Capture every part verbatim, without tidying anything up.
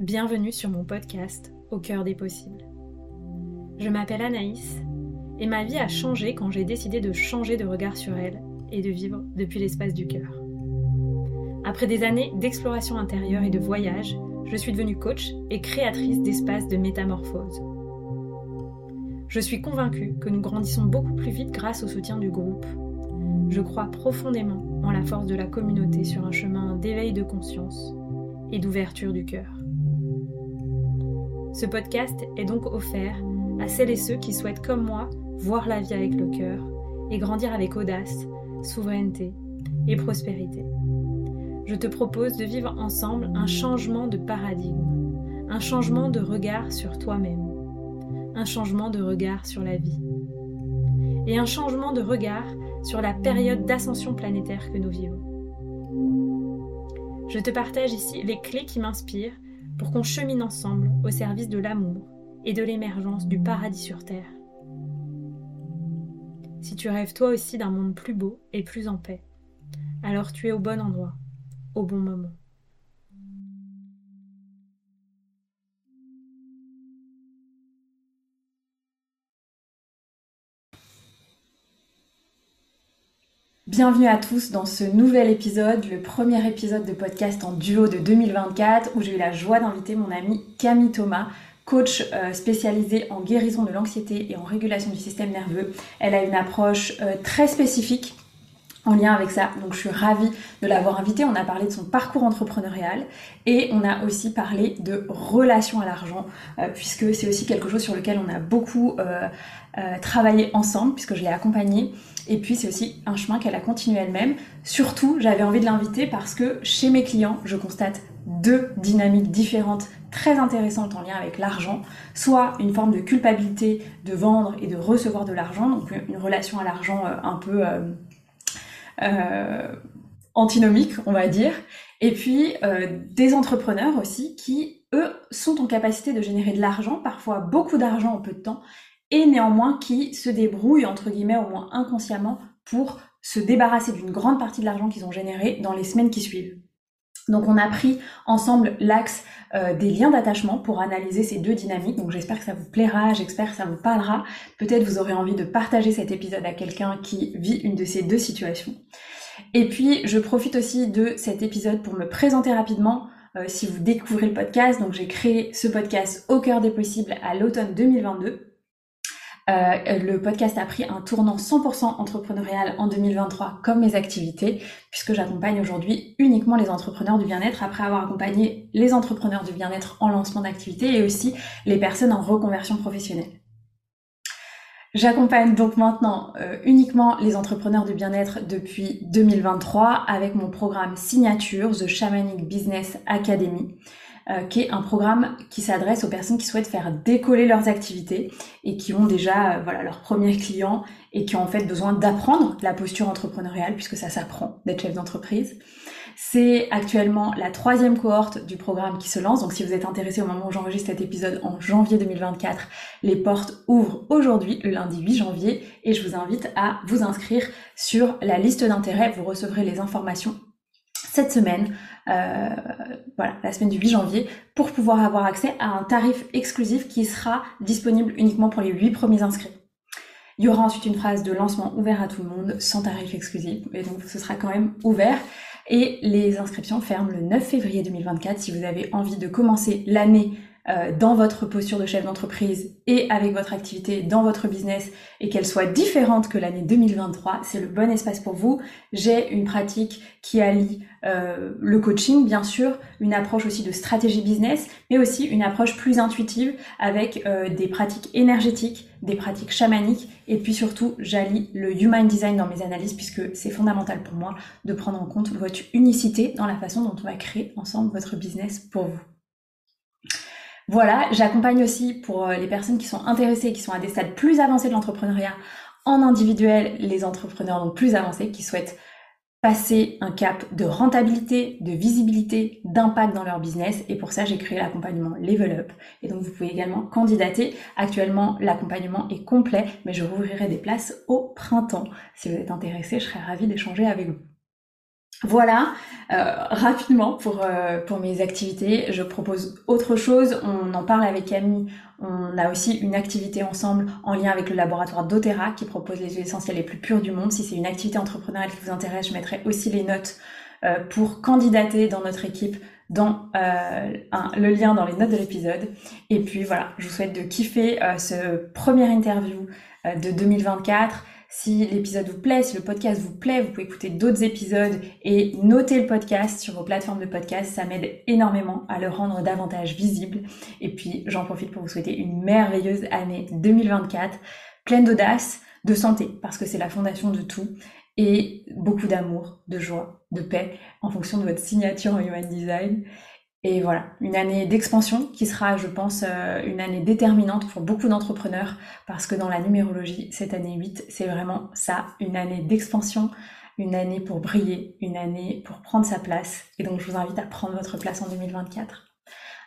Bienvenue sur mon podcast « Au cœur des possibles ». Je m'appelle Anaïs et ma vie a changé quand j'ai décidé de changer de regard sur elle et de vivre depuis l'espace du cœur. Après des années d'exploration intérieure et de voyage, je suis devenue coach et créatrice d'espaces de métamorphose. Je suis convaincue que nous grandissons beaucoup plus vite grâce au soutien du groupe. Je crois profondément en la force de la communauté sur un chemin d'éveil de conscience et d'ouverture du cœur. Ce podcast est donc offert à celles et ceux qui souhaitent, comme moi, voir la vie avec le cœur et grandir avec audace, souveraineté et prospérité. Je te propose de vivre ensemble un changement de paradigme, un changement de regard sur toi-même, un changement de regard sur la vie et un changement de regard sur la période d'ascension planétaire que nous vivons. Je te partage ici les clés qui m'inspirent pour qu'on chemine ensemble au service de l'amour et de l'émergence du paradis sur Terre. Si tu rêves toi aussi d'un monde plus beau et plus en paix, alors tu es au bon endroit, au bon moment. Bienvenue à tous dans ce nouvel épisode, le premier épisode de podcast en duo de deux mille vingt-quatre où j'ai eu la joie d'inviter mon amie Camille Tomat, coach spécialisée en guérison de l'anxiété et en régulation du système nerveux. Elle a une approche très spécifique en lien avec ça, donc je suis ravie de l'avoir invitée. On a parlé de son parcours entrepreneurial et on a aussi parlé de relation à l'argent puisque c'est aussi quelque chose sur lequel on a beaucoup euh, euh, travaillé ensemble puisque je l'ai accompagnée. Et puis c'est aussi un chemin qu'elle a continué elle-même. Surtout, j'avais envie de l'inviter parce que chez mes clients, je constate deux dynamiques différentes, très intéressantes en lien avec l'argent. Soit une forme de culpabilité de vendre et de recevoir de l'argent, donc une relation à l'argent un peu euh, euh, antinomique, on va dire. Et puis euh, des entrepreneurs aussi qui, eux, sont en capacité de générer de l'argent, parfois beaucoup d'argent en peu de temps, et néanmoins qui se débrouillent, entre guillemets, au moins inconsciemment, pour se débarrasser d'une grande partie de l'argent qu'ils ont généré dans les semaines qui suivent. Donc on a pris ensemble l'axe euh, des liens d'attachement pour analyser ces deux dynamiques. Donc j'espère que ça vous plaira, j'espère que ça vous parlera. Peut-être vous aurez envie de partager cet épisode à quelqu'un qui vit une de ces deux situations. Et puis je profite aussi de cet épisode pour me présenter rapidement. Euh, si vous découvrez le podcast, donc j'ai créé ce podcast Au cœur des possibles à l'automne deux mille vingt-deux. Euh, le podcast a pris un tournant cent pour cent entrepreneurial en deux mille vingt-trois comme mes activités, puisque j'accompagne aujourd'hui uniquement les entrepreneurs du bien-être après avoir accompagné les entrepreneurs du bien-être en lancement d'activité et aussi les personnes en reconversion professionnelle. J'accompagne donc maintenant euh, uniquement les entrepreneurs du bien-être depuis deux mille vingt-trois avec mon programme signature The Shamanic Business Academy, qui est un programme qui s'adresse aux personnes qui souhaitent faire décoller leurs activités et qui ont déjà euh, voilà, leurs premiers clients et qui ont en fait besoin d'apprendre la posture entrepreneuriale puisque ça s'apprend d'être chef d'entreprise. C'est actuellement la troisième cohorte du programme qui se lance. Donc si vous êtes intéressé au moment où j'enregistre cet épisode en janvier deux mille vingt-quatre, les portes ouvrent aujourd'hui, le lundi huit janvier, et je vous invite à vous inscrire sur la liste d'intérêt. Vous recevrez les informations cette semaine, euh, voilà, la semaine du huit janvier, pour pouvoir avoir accès à un tarif exclusif qui sera disponible uniquement pour les huit premiers inscrits. Il y aura ensuite une phase de lancement ouvert à tout le monde, sans tarif exclusif, et donc ce sera quand même ouvert. Et les inscriptions ferment le neuf février deux mille vingt-quatre. Si vous avez envie de commencer l'année euh, dans votre posture de chef d'entreprise et avec votre activité dans votre business et qu'elle soit différente que l'année deux mille vingt-trois, c'est le bon espace pour vous. J'ai une pratique qui allie Euh, le coaching, bien sûr, une approche aussi de stratégie business, mais aussi une approche plus intuitive avec euh, des pratiques énergétiques, des pratiques chamaniques, et puis surtout, j'allie le Human Design dans mes analyses, puisque c'est fondamental pour moi de prendre en compte votre unicité dans la façon dont on va créer ensemble votre business pour vous. Voilà, j'accompagne aussi pour les personnes qui sont intéressées, qui sont à des stades plus avancés de l'entrepreneuriat, en individuel, les entrepreneurs donc plus avancés qui souhaitent passer un cap de rentabilité, de visibilité, d'impact dans leur business. Et pour ça, j'ai créé l'accompagnement Level Up. Et donc, vous pouvez également candidater. Actuellement, l'accompagnement est complet, mais je rouvrirai des places au printemps. Si vous êtes intéressé, je serai ravie d'échanger avec vous. Voilà, euh, rapidement pour, euh, pour mes activités, je propose autre chose, on en parle avec Camille, on a aussi une activité ensemble en lien avec le laboratoire doTERRA qui propose les huiles essentielles les plus pures du monde. Si c'est une activité entrepreneuriale qui vous intéresse, je mettrai aussi les notes euh, pour candidater dans notre équipe, dans euh, un, le lien dans les notes de l'épisode. Et puis voilà, je vous souhaite de kiffer euh, ce premier interview euh, de deux mille vingt-quatre. Si l'épisode vous plaît, si le podcast vous plaît, vous pouvez écouter d'autres épisodes et noter le podcast sur vos plateformes de podcast. Ça m'aide énormément à le rendre davantage visible. Et puis, j'en profite pour vous souhaiter une merveilleuse année deux mille vingt-quatre, pleine d'audace, de santé, parce que c'est la fondation de tout, et beaucoup d'amour, de joie, de paix, en fonction de votre signature en Human Design. Et voilà, une année d'expansion qui sera, je pense, euh, une année déterminante pour beaucoup d'entrepreneurs, parce que dans la numérologie, cette année huit, c'est vraiment ça, une année d'expansion, une année pour briller, une année pour prendre sa place. Et donc, je vous invite à prendre votre place en deux mille vingt-quatre.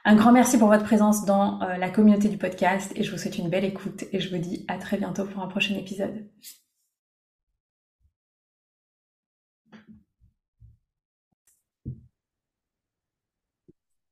Un grand merci pour votre présence dans euh, la communauté du podcast, et je vous souhaite une belle écoute, et je vous dis à très bientôt pour un prochain épisode.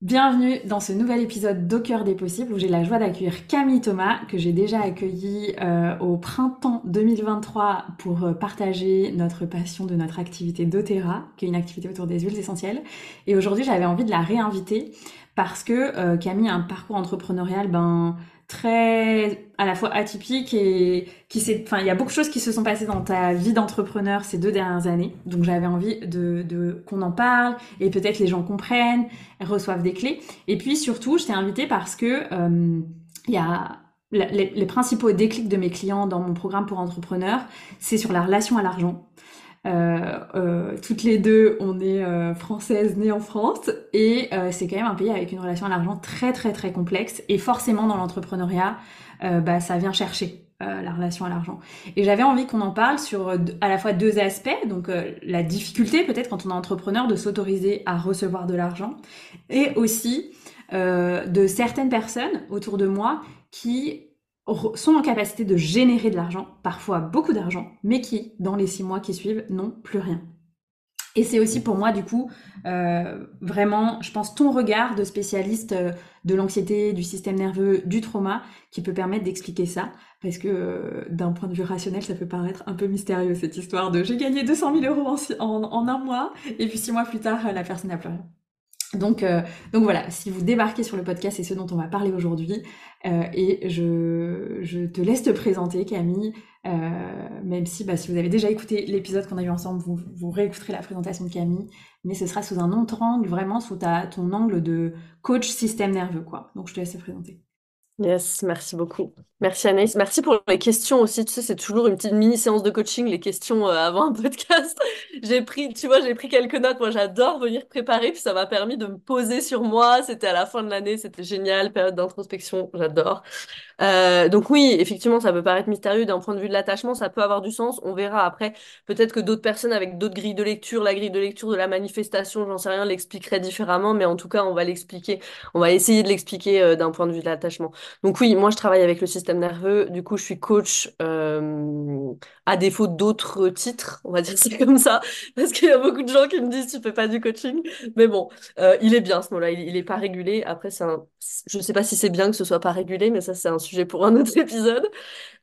Bienvenue dans ce nouvel épisode d'Au cœur des possibles où j'ai la joie d'accueillir Camille Tomat, que j'ai déjà accueillie euh, au printemps deux mille vingt-trois pour euh, partager notre passion de notre activité doTERRA, qui est une activité autour des huiles essentielles. Et aujourd'hui, j'avais envie de la réinviter parce que euh, Camille a un parcours entrepreneurial ben très à la fois atypique et qui s'est, enfin il y a beaucoup de choses qui se sont passées dans ta vie d'entrepreneur ces deux dernières années, donc j'avais envie de, de qu'on en parle et peut-être les gens comprennent, reçoivent des clés. Et puis surtout je t'ai invitée parce que euh, il y a les, les principaux déclics de mes clients dans mon programme pour entrepreneurs, c'est sur la relation à l'argent. Euh, euh, toutes les deux on est euh, françaises nées en France et euh, c'est quand même un pays avec une relation à l'argent très très très complexe, et forcément dans l'entrepreneuriat euh, bah, ça vient chercher euh, la relation à l'argent. Et j'avais envie qu'on en parle sur euh, à la fois deux aspects, donc euh, la difficulté peut-être quand on est entrepreneur de s'autoriser à recevoir de l'argent, et aussi euh, de certaines personnes autour de moi qui sont en capacité de générer de l'argent, parfois beaucoup d'argent, mais qui, dans les six mois qui suivent, n'ont plus rien. Et c'est aussi pour moi, du coup, euh, vraiment, je pense, ton regard de spécialiste euh, de l'anxiété, du système nerveux, du trauma, qui peut permettre d'expliquer ça, parce que euh, d'un point de vue rationnel, ça peut paraître un peu mystérieux, cette histoire de « j'ai gagné deux cent mille euros en, en, en un mois », et puis six mois plus tard, la personne n'a plus rien. Donc, euh, donc voilà, si vous débarquez sur le podcast, c'est ce dont on va parler aujourd'hui. Euh, et je, je te laisse te présenter, Camille, euh, même si bah, si vous avez déjà écouté l'épisode qu'on a eu ensemble, vous, vous réécouterez la présentation de Camille, mais ce sera sous un autre angle, vraiment sous ta, ton angle de coach système nerveux, quoi. Donc je te laisse te présenter. Yes, merci beaucoup. Merci Anaïs. Merci pour les questions aussi. Tu sais, c'est toujours une petite mini-séance de coaching, les questions euh, avant un podcast. J'ai pris, tu vois, j'ai pris quelques notes. Moi, j'adore venir préparer, puis ça m'a permis de me poser sur moi. C'était à la fin de l'année, c'était génial. Période d'introspection, j'adore. Euh, donc oui, effectivement, ça peut paraître mystérieux d'un point de vue de l'attachement. Ça peut avoir du sens. On verra après. Peut-être que d'autres personnes avec d'autres grilles de lecture, la grille de lecture de la manifestation, j'en sais rien, l'expliqueraient différemment. Mais en tout cas, on va l'expliquer. On va essayer de l'expliquer euh, d'un point de vue de l'attachement. Donc oui, moi je travaille avec le système nerveux, du coup je suis coach euh, à défaut d'autres titres, on va dire c'est comme ça, parce qu'il y a beaucoup de gens qui me disent tu fais pas du coaching, mais bon, euh, il est bien ce mot-là, il, il est pas régulé, après c'est un... je sais pas si c'est bien que ce soit pas régulé, mais ça c'est un sujet pour un autre épisode.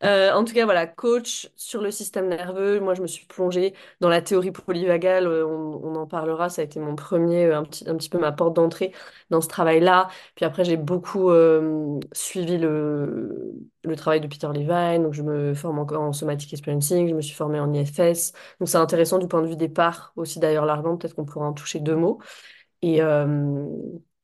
Euh, en tout cas voilà, coach sur le système nerveux, moi je me suis plongée dans la théorie polyvagale, on, on en parlera, ça a été mon premier, un petit, un petit peu ma porte d'entrée dans ce travail-là, puis après j'ai beaucoup... Euh, suivi le, le travail de Peter Levine, donc je me forme encore en Somatic Experiencing, je me suis formée en I F S, donc c'est intéressant du point de vue des parts aussi d'ailleurs l'argent, peut-être qu'on pourra en toucher deux mots. Et, euh,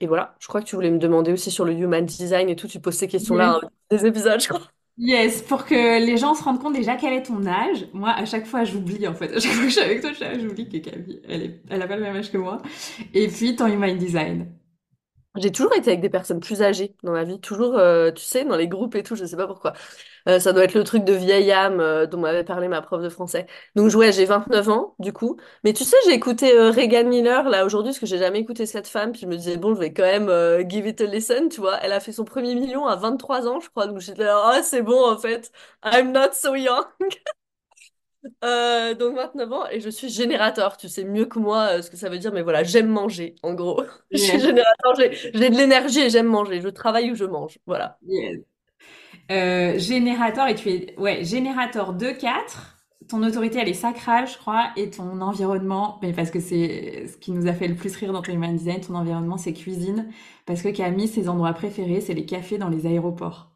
et voilà, je crois que tu voulais me demander aussi sur le Human Design et tout, tu poses ces questions-là yes. Hein, des épisodes je crois. Yes, pour que les gens se rendent compte déjà quel est ton âge. Moi, à chaque fois, j'oublie en fait. À chaque fois que je suis avec toi, j'oublie que Camille, elle est, elle a pas le même âge que moi. Et puis ton Human Design. J'ai toujours été avec des personnes plus âgées dans ma vie, toujours, euh, tu sais, dans les groupes et tout, je sais pas pourquoi. Euh, ça doit être le truc de vieille âme euh, dont m'avait parlé ma prof de français. Donc, ouais, j'ai vingt-neuf ans, du coup. Mais tu sais, j'ai écouté euh, Regan Miller, là, aujourd'hui, parce que j'ai jamais écouté cette femme, puis je me disais, bon, je vais quand même euh, give it a listen, tu vois. Elle a fait son premier million à vingt-trois ans, je crois. Donc, j'étais là, ah, oh, c'est bon, en fait, I'm not so young. Euh, donc vingt-neuf ans et je suis générateur. Tu sais mieux que moi euh, ce que ça veut dire, mais voilà, j'aime manger en gros. Je suis yes. générateur, j'ai de l'énergie et j'aime manger. Je travaille ou je mange, voilà. Yes. Euh, générateur et tu es ouais générateur deux quatre. Ton autorité elle est sacrale, je crois, et ton environnement, mais parce que c'est ce qui nous a fait le plus rire dans ton Human Design, ton environnement c'est cuisine, parce que Camille ses endroits préférés c'est les cafés dans les aéroports.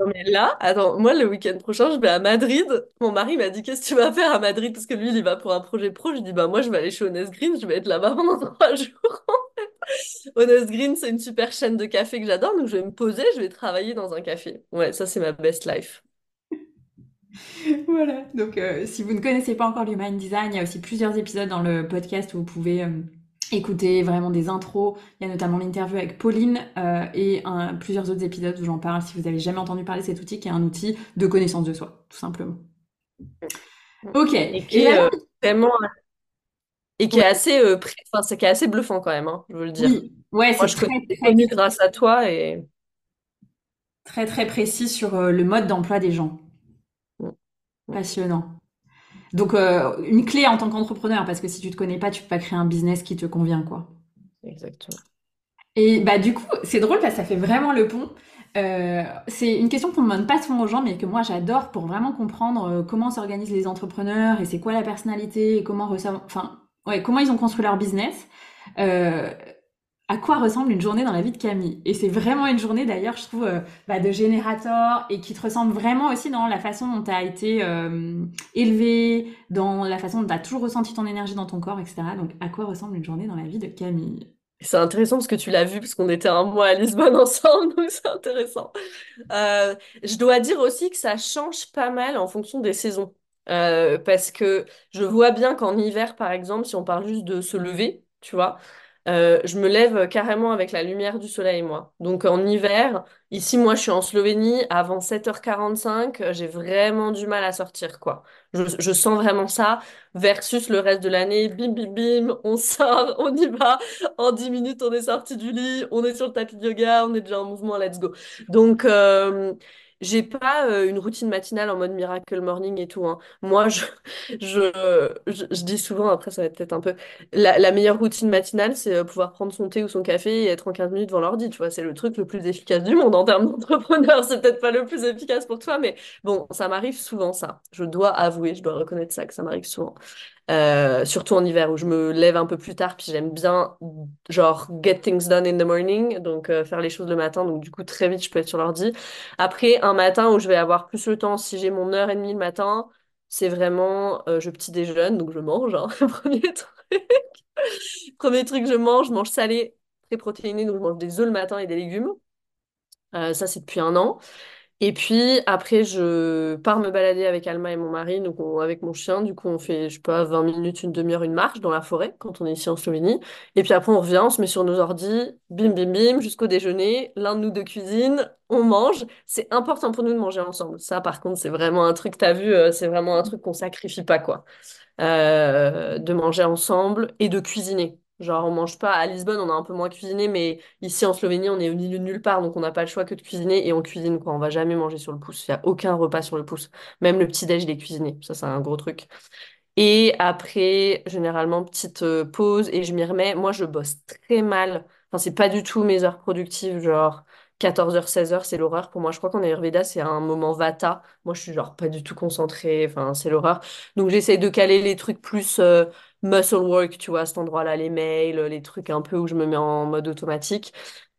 Non mais là, attends, moi le week-end prochain je vais à Madrid, mon mari m'a dit qu'est-ce que tu vas faire à Madrid parce que lui il y va pour un projet pro, je dis bah moi je vais aller chez Honest Green, je vais être là-bas pendant trois jours. Honest Green c'est une super chaîne de café que j'adore, donc je vais me poser, je vais travailler dans un café. Ouais, ça c'est ma best life. Voilà, donc euh, si vous ne connaissez pas encore l'Human Design, il y a aussi plusieurs épisodes dans le podcast où vous pouvez... Euh... Écoutez vraiment des intros, il y a notamment l'interview avec Pauline euh, et un, plusieurs autres épisodes où j'en parle si vous n'avez jamais entendu parler de cet outil qui est un outil de connaissance de soi, tout simplement. Ok. Et qui et est là... euh, vraiment... Et qui ouais. est, assez, euh, pré... enfin, c'est, qui est assez bluffant quand même, hein, je veux le dire. Oui. Ouais, moi, c'est je très, connais très, très... grâce à toi et... Très très précis sur euh, le mode d'emploi des gens. Ouais. Passionnant. Donc, euh, une clé en tant qu'entrepreneur, parce que si tu ne te connais pas, tu ne peux pas créer un business qui te convient, quoi. Exactement. Et bah du coup, c'est drôle parce que ça fait vraiment le pont. Euh, c'est une question qu'on ne demande pas souvent aux gens, mais que moi, j'adore pour vraiment comprendre comment s'organisent les entrepreneurs et c'est quoi la personnalité et comment, reço- enfin, ouais, comment ils ont construit leur business. Euh, à quoi ressemble une journée dans la vie de Camille. Et c'est vraiment une journée, d'ailleurs, je trouve, euh, bah, de générateur et qui te ressemble vraiment aussi dans la façon dont tu as été euh, élevée, dans la façon dont tu as toujours ressenti ton énergie dans ton corps, et cetera. Donc, à quoi ressemble une journée dans la vie de Camille. C'est intéressant parce que tu l'as vu, parce qu'on était un mois à Lisbonne ensemble, donc c'est intéressant. Euh, je dois dire aussi que ça change pas mal en fonction des saisons. Euh, parce que je vois bien qu'en hiver, par exemple, si on parle juste de se lever, tu vois, Euh, je me lève carrément avec la lumière du soleil, moi. Donc en hiver, ici, moi, je suis en Slovénie, avant sept heures quarante-cinq, j'ai vraiment du mal à sortir, quoi. Je, je sens vraiment ça, versus le reste de l'année, bim, bim, bim, on sort, on y va, en dix minutes, on est sorti du lit, on est sur le tapis de yoga, on est déjà en mouvement, let's go. Donc... Euh... J'ai pas euh, une routine matinale en mode miracle morning et tout. Hein. Moi, je, je, je, je dis souvent, après ça va être peut-être un peu... La, la meilleure routine matinale, c'est pouvoir prendre son thé ou son café et être en quinze minutes devant l'ordi. Tu vois, c'est le truc le plus efficace du monde en termes d'entrepreneur. C'est peut-être pas le plus efficace pour toi, mais bon, ça m'arrive souvent, ça. Je dois avouer, je dois reconnaître ça, que ça m'arrive souvent. Euh, surtout en hiver où je me lève un peu plus tard, puis j'aime bien genre get things done in the morning, donc euh, faire les choses le matin, donc du coup très vite je peux être sur l'ordi. Après un matin où je vais avoir plus le temps, si j'ai mon heure et demie le matin, c'est vraiment euh, je petit déjeune, donc je mange hein, premier truc premier truc je mange, je mange salé très protéiné, donc je mange des œufs le matin et des légumes, euh, ça c'est depuis un an. Et puis, après, je pars me balader avec Alma et mon mari, donc on, avec mon chien. Du coup, on fait, je sais pas, vingt minutes, une demi-heure, une marche dans la forêt, quand on est ici en Slovénie. Et puis après, on revient, on se met sur nos ordis, bim, bim, bim, jusqu'au déjeuner. L'un de nous deux cuisine, on mange. C'est important pour nous de manger ensemble. Ça, par contre, c'est vraiment un truc, t'as vu, c'est vraiment un truc qu'on sacrifie pas, quoi. Euh, de manger ensemble et de cuisiner. Genre, on mange pas. À Lisbonne, on a un peu moins cuisiné, mais ici en Slovénie, on est au milieu de nulle part, donc on n'a pas le choix que de cuisiner et on cuisine, quoi. On va jamais manger sur le pouce. Il n'y a aucun repas sur le pouce. Même le petit-déj, il est cuisiné. Ça, c'est un gros truc. Et après, généralement, petite euh, pause et je m'y remets. Moi, je bosse très mal. Enfin, c'est pas du tout mes heures productives, genre quatorze heures, seize heures, c'est l'horreur. Pour moi, je crois qu'en Ayurveda, c'est un moment vata. Moi, je suis genre pas du tout concentrée. Enfin, c'est l'horreur. Donc, j'essaye de caler les trucs plus. Euh, muscle work, tu vois, à cet endroit-là, les mails, les trucs un peu où je me mets en mode automatique.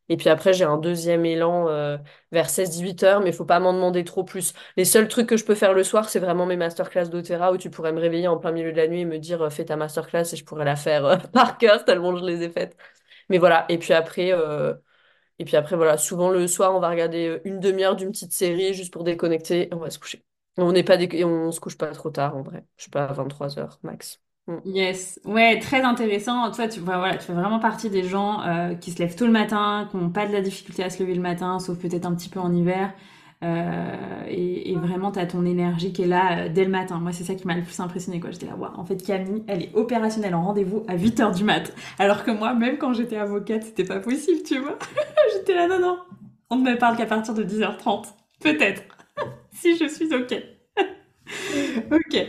Et puis après, j'ai un deuxième élan euh, vers seize à dix-huit heures, mais il ne faut pas m'en demander trop plus. Les seuls trucs que je peux faire le soir, c'est vraiment mes masterclass doTERRA où tu pourrais me réveiller en plein milieu de la nuit et me dire euh, « fais ta masterclass » et je pourrais la faire euh, par cœur tellement je les ai faites. Mais voilà, et puis après... Euh... Et puis après, voilà, souvent le soir, on va regarder une demi-heure d'une petite série juste pour déconnecter et on va se coucher. On n'est pas dé... on se couche pas trop tard, en vrai. Je ne sais pas, à vingt-trois heures max. Yes, ouais, très intéressant. Toi, tu, bah, voilà, tu fais vraiment partie des gens euh, qui se lèvent tôt le matin, qui n'ont pas de la difficulté à se lever le matin, sauf peut-être un petit peu en hiver. Euh, et, et vraiment, tu as ton énergie qui est là euh, dès le matin. Moi, c'est ça qui m'a le plus impressionnée, quoi. J'étais là, waouh, en fait, Camille, elle est opérationnelle en rendez-vous à huit heures du mat. Alors que moi, même quand j'étais avocate, c'était pas possible, tu vois. J'étais là, non, non, on ne me parle qu'à partir de dix heures trente. Peut-être, si je suis OK. Ok.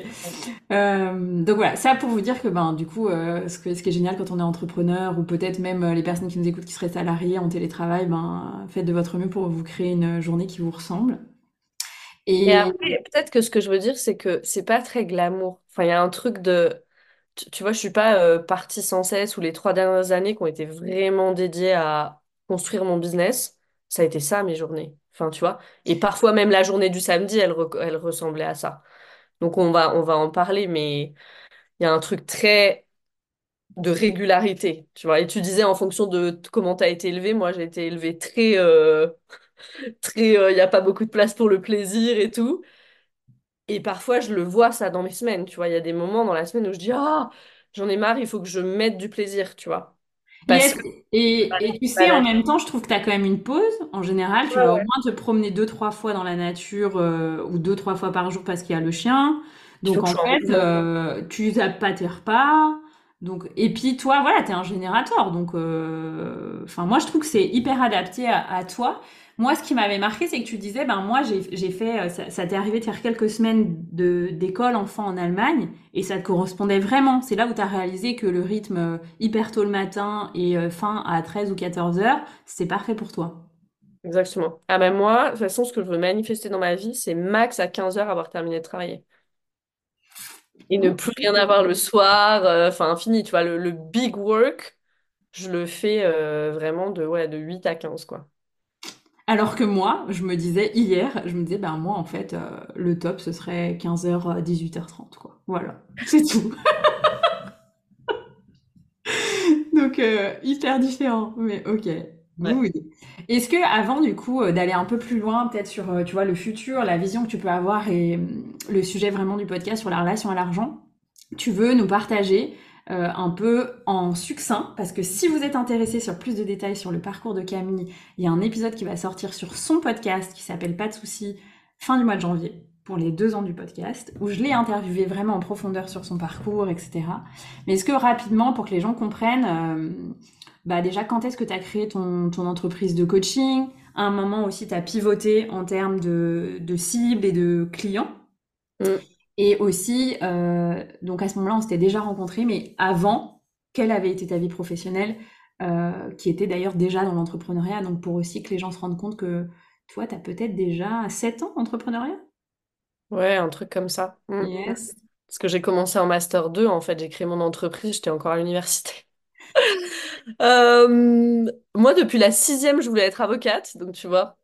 Euh, donc voilà, ça pour vous dire que ben, du coup, euh, ce, que, ce qui est génial quand on est entrepreneur ou peut-être même euh, les personnes qui nous écoutent qui seraient salariées en télétravail, ben, faites de votre mieux pour vous créer une journée qui vous ressemble. Et, et après, peut-être que ce que je veux dire, c'est que c'est pas très glamour. Enfin, il y a un truc de... Tu, tu vois, je suis pas euh, partie sans cesse ou les trois dernières années qui ont été vraiment dédiées à construire mon business. Ça a été ça, mes journées. Enfin, tu vois. Et parfois, même la journée du samedi, elle, re- elle ressemblait à ça. Donc, on va, on va en parler, mais il y a un truc très de régularité, tu vois. Et tu disais, en fonction de comment tu as été élevée, moi, j'ai été élevée très... Euh, très... Il euh, n'y a pas beaucoup de place pour le plaisir et tout. Et parfois, je le vois, ça, dans mes semaines, tu vois. Il y a des moments dans la semaine où je dis « Ah, j'en ai marre, il faut que je mette du plaisir », tu vois. Yes. Que... Et, et tu sais, en même temps, je trouve que tu as quand même une pause. En général, tu ouais, vas ouais. au moins te promener deux, trois fois dans la nature euh, ou deux, trois fois par jour parce qu'il y a le chien. Donc, en fait, euh, tu zappes pas tes repas. Donc, et puis, toi, voilà, tu es un générateur. Donc, euh... enfin, moi, je trouve que c'est hyper adapté à, à toi. Moi, ce qui m'avait marqué, c'est que tu disais, ben, moi, j'ai, j'ai fait, ça, ça t'est arrivé de faire quelques semaines de, d'école enfant en Allemagne, et ça te correspondait vraiment. C'est là où t'as réalisé que le rythme hyper tôt le matin et fin à treize ou quatorze heures, c'était parfait pour toi. Exactement. Ah ben, moi, de toute façon, ce que je veux manifester dans ma vie, c'est max à quinze heures avoir terminé de travailler. Et ne plus rien avoir le soir, enfin, euh, fini, tu vois, le, le big work, je le fais euh, vraiment de, ouais, de huit à quinze, quoi. Alors que moi, je me disais hier, je me disais, ben moi, en fait, euh, le top, ce serait quinze heures, dix-huit heures trente, quoi. Voilà, c'est tout. Donc, euh, hyper différent, mais ok. Ouais. Good. Est-ce que, avant, du coup, d'aller un peu plus loin, peut-être sur, tu vois, le futur, la vision que tu peux avoir et le sujet vraiment du podcast sur la relation à l'argent, tu veux nous partager Euh, un peu en succinct, parce que si vous êtes intéressé sur plus de détails sur le parcours de Camille, il y a un épisode qui va sortir sur son podcast qui s'appelle Pas de soucis, fin du mois de janvier, pour les deux ans du podcast, où je l'ai interviewé vraiment en profondeur sur son parcours, et cetera. Mais est-ce que rapidement, pour que les gens comprennent, euh, bah déjà, quand est-ce que tu as créé ton, ton entreprise de coaching? À un moment aussi, tu as pivoté en termes de, de cible et de clients. Mm. Et aussi, euh, donc à ce moment-là, on s'était déjà rencontrés, mais avant, quelle avait été ta vie professionnelle, euh, qui était d'ailleurs déjà dans l'entrepreneuriat, donc pour aussi que les gens se rendent compte que toi, tu as peut-être déjà sept ans d'entrepreneuriat ? Ouais, un truc comme ça. Yes. Parce que j'ai commencé en Master deux, en fait, j'ai créé mon entreprise, j'étais encore à l'université. euh, moi, depuis la sixième, je voulais être avocate, donc tu vois,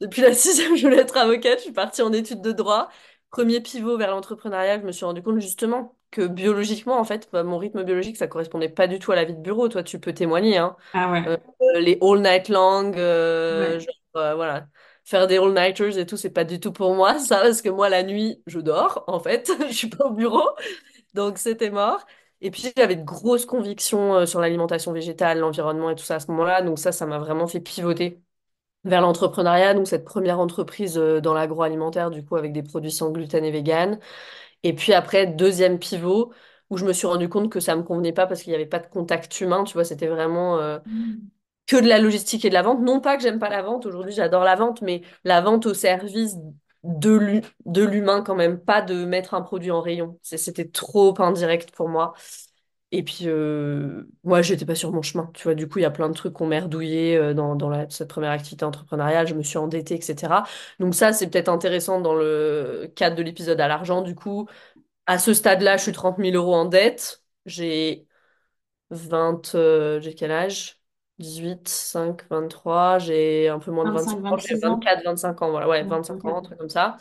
depuis la sixième, je voulais être avocate, je suis partie en études de droit. Premier pivot vers l'entrepreneuriat, je me suis rendu compte justement que biologiquement, en fait, bah, mon rythme biologique, ça correspondait pas du tout à la vie de bureau. Toi, tu peux témoigner, hein. Ah ouais. Euh, les all night long, euh, ouais. genre, euh, voilà, faire des all nighters et tout, c'est pas du tout pour moi, ça, parce que moi, la nuit, je dors, en fait, je suis pas au bureau, donc c'était mort. Et puis, j'avais de grosses convictions euh, sur l'alimentation végétale, l'environnement et tout ça à ce moment-là, donc ça, ça m'a vraiment fait pivoter vers l'entrepreneuriat, donc cette première entreprise dans l'agroalimentaire, du coup, avec des produits sans gluten et vegan. Et puis après, deuxième pivot, où je me suis rendu compte que ça me convenait pas parce qu'il n'y avait pas de contact humain, tu vois, c'était vraiment euh, que de la logistique et de la vente. Non pas que j'aime pas la vente, aujourd'hui j'adore la vente, mais la vente au service de, l'hu- de l'humain quand même, pas de mettre un produit en rayon. C'est, c'était trop indirect pour moi. Et puis, euh, moi, j'étais pas sur mon chemin, tu vois. Du coup, il y a plein de trucs qu'on merdouillait euh, dans, dans la, cette première activité entrepreneuriale. Je me suis endettée, et cetera. Donc ça, c'est peut-être intéressant dans le cadre de l'épisode à l'argent. Du coup, à ce stade-là, je suis trente mille euros en dette. J'ai vingt... Euh, j'ai quel âge ? dix-huit, cinq, vingt-trois. J'ai un peu moins de vingt-cinq ans. J'ai vingt-quatre, vingt-cinq ans, voilà. Ouais, vingt-cinq ans, un truc comme ça.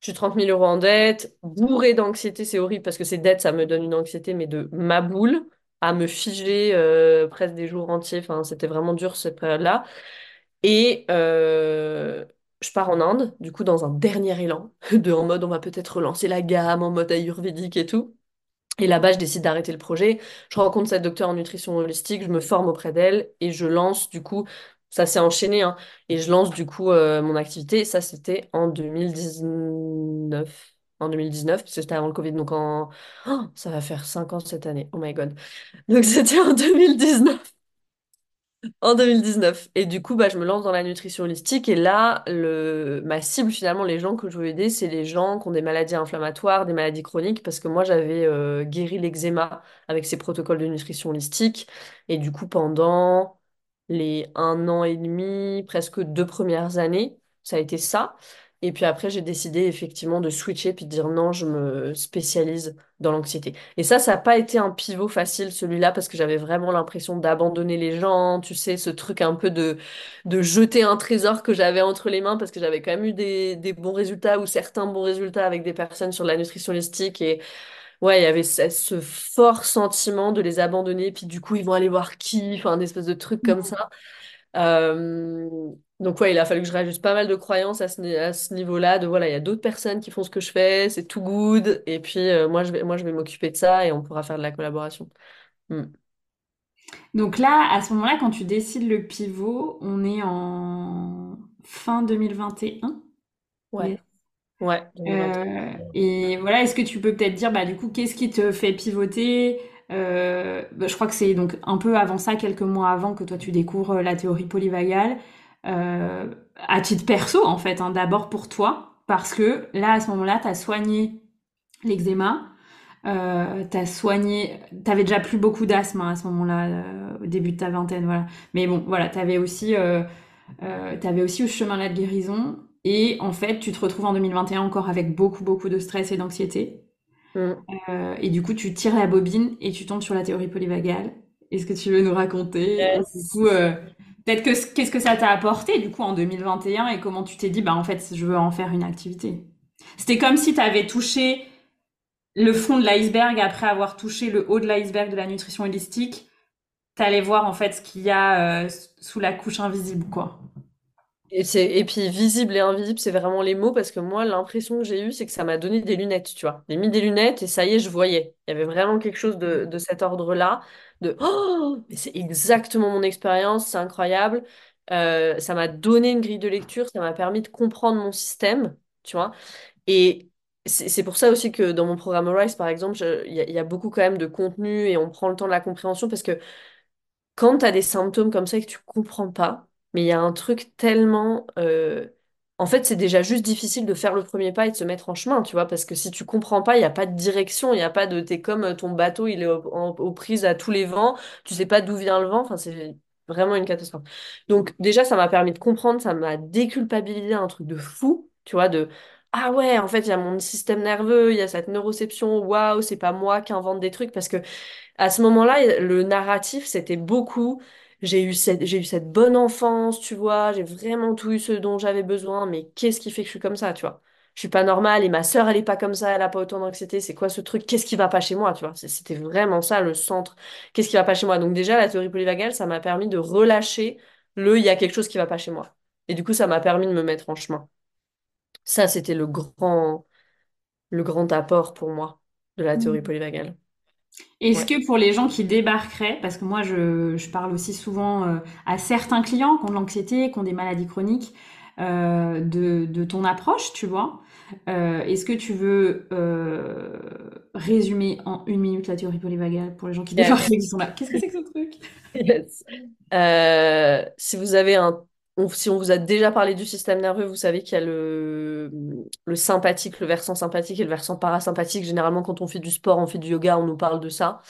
Je suis trente mille euros en dette, bourrée d'anxiété, c'est horrible parce que ces dettes, ça me donne une anxiété, mais de ma boule à me figer euh, presque des jours entiers. Enfin, c'était vraiment dur cette période-là. Et euh, je pars en Inde, du coup, dans un dernier élan, de, en mode on va peut-être relancer la gamme, en mode ayurvédique et tout. Et là-bas, je décide d'arrêter le projet. Je rencontre cette docteure en nutrition holistique, je me forme auprès d'elle et je lance du coup... Ça s'est enchaîné, hein. Et je lance du coup euh, mon activité. Ça, c'était en deux mille dix-neuf. En deux mille dix-neuf, parce que c'était avant le Covid. Donc, en... oh, ça va faire cinq ans cette année. Oh my God. Donc, c'était en deux mille dix-neuf. en deux mille dix-neuf. Et du coup, bah, je me lance dans la nutrition holistique. Et là, le... ma cible, finalement, les gens que je veux aider, c'est les gens qui ont des maladies inflammatoires, des maladies chroniques, parce que moi, j'avais euh, guéri l'eczéma avec ces protocoles de nutrition holistique. Et du coup, pendant les un an et demi, presque deux premières années, ça a été ça. Et puis après, j'ai décidé effectivement de switcher puis de dire non, je me spécialise dans l'anxiété. Et ça, ça n'a pas été un pivot facile, celui-là, parce que j'avais vraiment l'impression d'abandonner les gens, tu sais, ce truc un peu de, de jeter un trésor que j'avais entre les mains, parce que j'avais quand même eu des, des bons résultats ou certains bons résultats avec des personnes sur la nutrition holistique. Et ouais, il y avait ce fort sentiment de les abandonner, puis du coup, ils vont aller voir qui, enfin, un espèce de truc comme ça. Euh... Donc ouais, il a fallu que je rajoute pas mal de croyances à ce, à ce niveau-là, de voilà, il y a d'autres personnes qui font ce que je fais, c'est tout good, et puis euh, moi je vais, moi, je vais m'occuper de ça et on pourra faire de la collaboration. Mm. Donc là, à ce moment-là, quand tu décides le pivot, on est en fin deux mille vingt et un. Ouais. Mais... ouais. Euh, et voilà, est-ce que tu peux peut-être dire, bah du coup, qu'est-ce qui te fait pivoter? euh, bah, Je crois que c'est donc un peu avant ça, quelques mois avant que toi tu découvres la théorie polyvagale. Euh, à titre perso en fait, hein, d'abord pour toi, parce que là à ce moment-là t'as soigné l'eczéma, euh, t'as soigné, t'avais déjà plus beaucoup d'asthme, hein, à ce moment-là, euh, au début de ta vingtaine, voilà, mais bon voilà, t'avais aussi euh, euh, t'avais aussi ce chemin-là de guérison, et en fait tu te retrouves en deux mille vingt et un encore avec beaucoup beaucoup de stress et d'anxiété. Mmh. euh, et du coup tu tires la bobine et tu tombes sur la théorie polyvagale. Est-ce que tu veux nous raconter? Yes. Du coup, euh, peut-être que qu'est-ce que ça t'a apporté du coup en deux mille vingt et un, et comment tu t'es dit bah en fait je veux en faire une activité. C'était comme si tu avais touché le fond de l'iceberg après avoir touché le haut de l'iceberg de la nutrition holistique. T'allais voir en fait ce qu'il y a euh, sous la couche invisible, quoi. Et, c'est, et puis visible et invisible, c'est vraiment les mots, parce que moi l'impression que j'ai eue, c'est que ça m'a donné des lunettes, tu vois. J'ai mis des lunettes et ça y est, je voyais. Il y avait vraiment quelque chose de, de cet ordre-là, de « Oh, mais c'est exactement mon expérience, c'est incroyable ». Euh, ça m'a donné une grille de lecture, ça m'a permis de comprendre mon système, tu vois. Et c'est, c'est pour ça aussi que dans mon programme Arise, par exemple, il y, y a beaucoup quand même de contenu et on prend le temps de la compréhension, parce que quand tu as des symptômes comme ça et que tu comprends pas, mais il y a un truc tellement... Euh... En fait, c'est déjà juste difficile de faire le premier pas et de se mettre en chemin, tu vois, parce que si tu comprends pas, il n'y a pas de direction, il n'y a pas de... T'es comme ton bateau, il est au... en... aux prises à tous les vents, tu sais pas d'où vient le vent, enfin, c'est vraiment une catastrophe. Donc, déjà, ça m'a permis de comprendre, ça m'a déculpabilisé un truc de fou, tu vois, de... Ah ouais, en fait, il y a mon système nerveux, il y a cette neuroception, waouh, c'est pas moi qui invente des trucs, parce que à ce moment-là, le narratif, c'était beaucoup... J'ai eu cette, j'ai eu cette bonne enfance, tu vois, j'ai vraiment tout eu ce dont j'avais besoin, mais qu'est-ce qui fait que je suis comme ça, tu vois? Je suis pas normale, et ma sœur, elle est pas comme ça, elle a pas autant d'anxiété, c'est quoi ce truc? Qu'est-ce qui va pas chez moi, tu vois? C'était vraiment ça, le centre. Qu'est-ce qui va pas chez moi? Donc déjà, la théorie polyvagale, ça m'a permis de relâcher le « il y a quelque chose qui va pas chez moi ». Et du coup, ça m'a permis de me mettre en chemin. Ça, c'était le grand, le grand apport pour moi de la théorie polyvagale. Est-ce ouais. que pour les gens qui débarqueraient, parce que moi je, je parle aussi souvent euh, à certains clients qui ont de l'anxiété, qui ont des maladies chroniques, euh, de, de ton approche, tu vois, euh, est-ce que tu veux euh, résumer en une minute la théorie polyvagale pour les gens qui yes. débarqueraient, qui sont là, qu'est-ce que c'est que ce truc? yes. euh, Si vous avez un... On, si on vous a déjà parlé du système nerveux, vous savez qu'il y a le, le sympathique, le versant sympathique et le versant parasympathique. Généralement, quand on fait du sport, on fait du yoga, on nous parle de ça.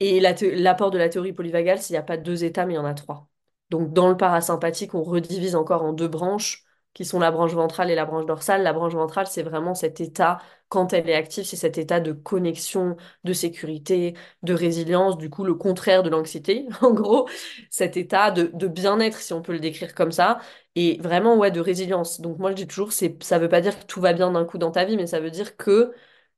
Et la th- l'apport de la théorie polyvagale, c'est qu'il n'y a pas deux états, mais il y en a trois. Donc, dans le parasympathique, on redivise encore en deux branches, qui sont la branche ventrale et la branche dorsale. La branche ventrale, c'est vraiment cet état, quand elle est active, c'est cet état de connexion, de sécurité, de résilience, du coup le contraire de l'anxiété, en gros, cet état de, de bien-être, si on peut le décrire comme ça, et vraiment, ouais, de résilience. Donc moi, je dis toujours, c'est, ça veut pas dire que tout va bien d'un coup dans ta vie, mais ça veut dire que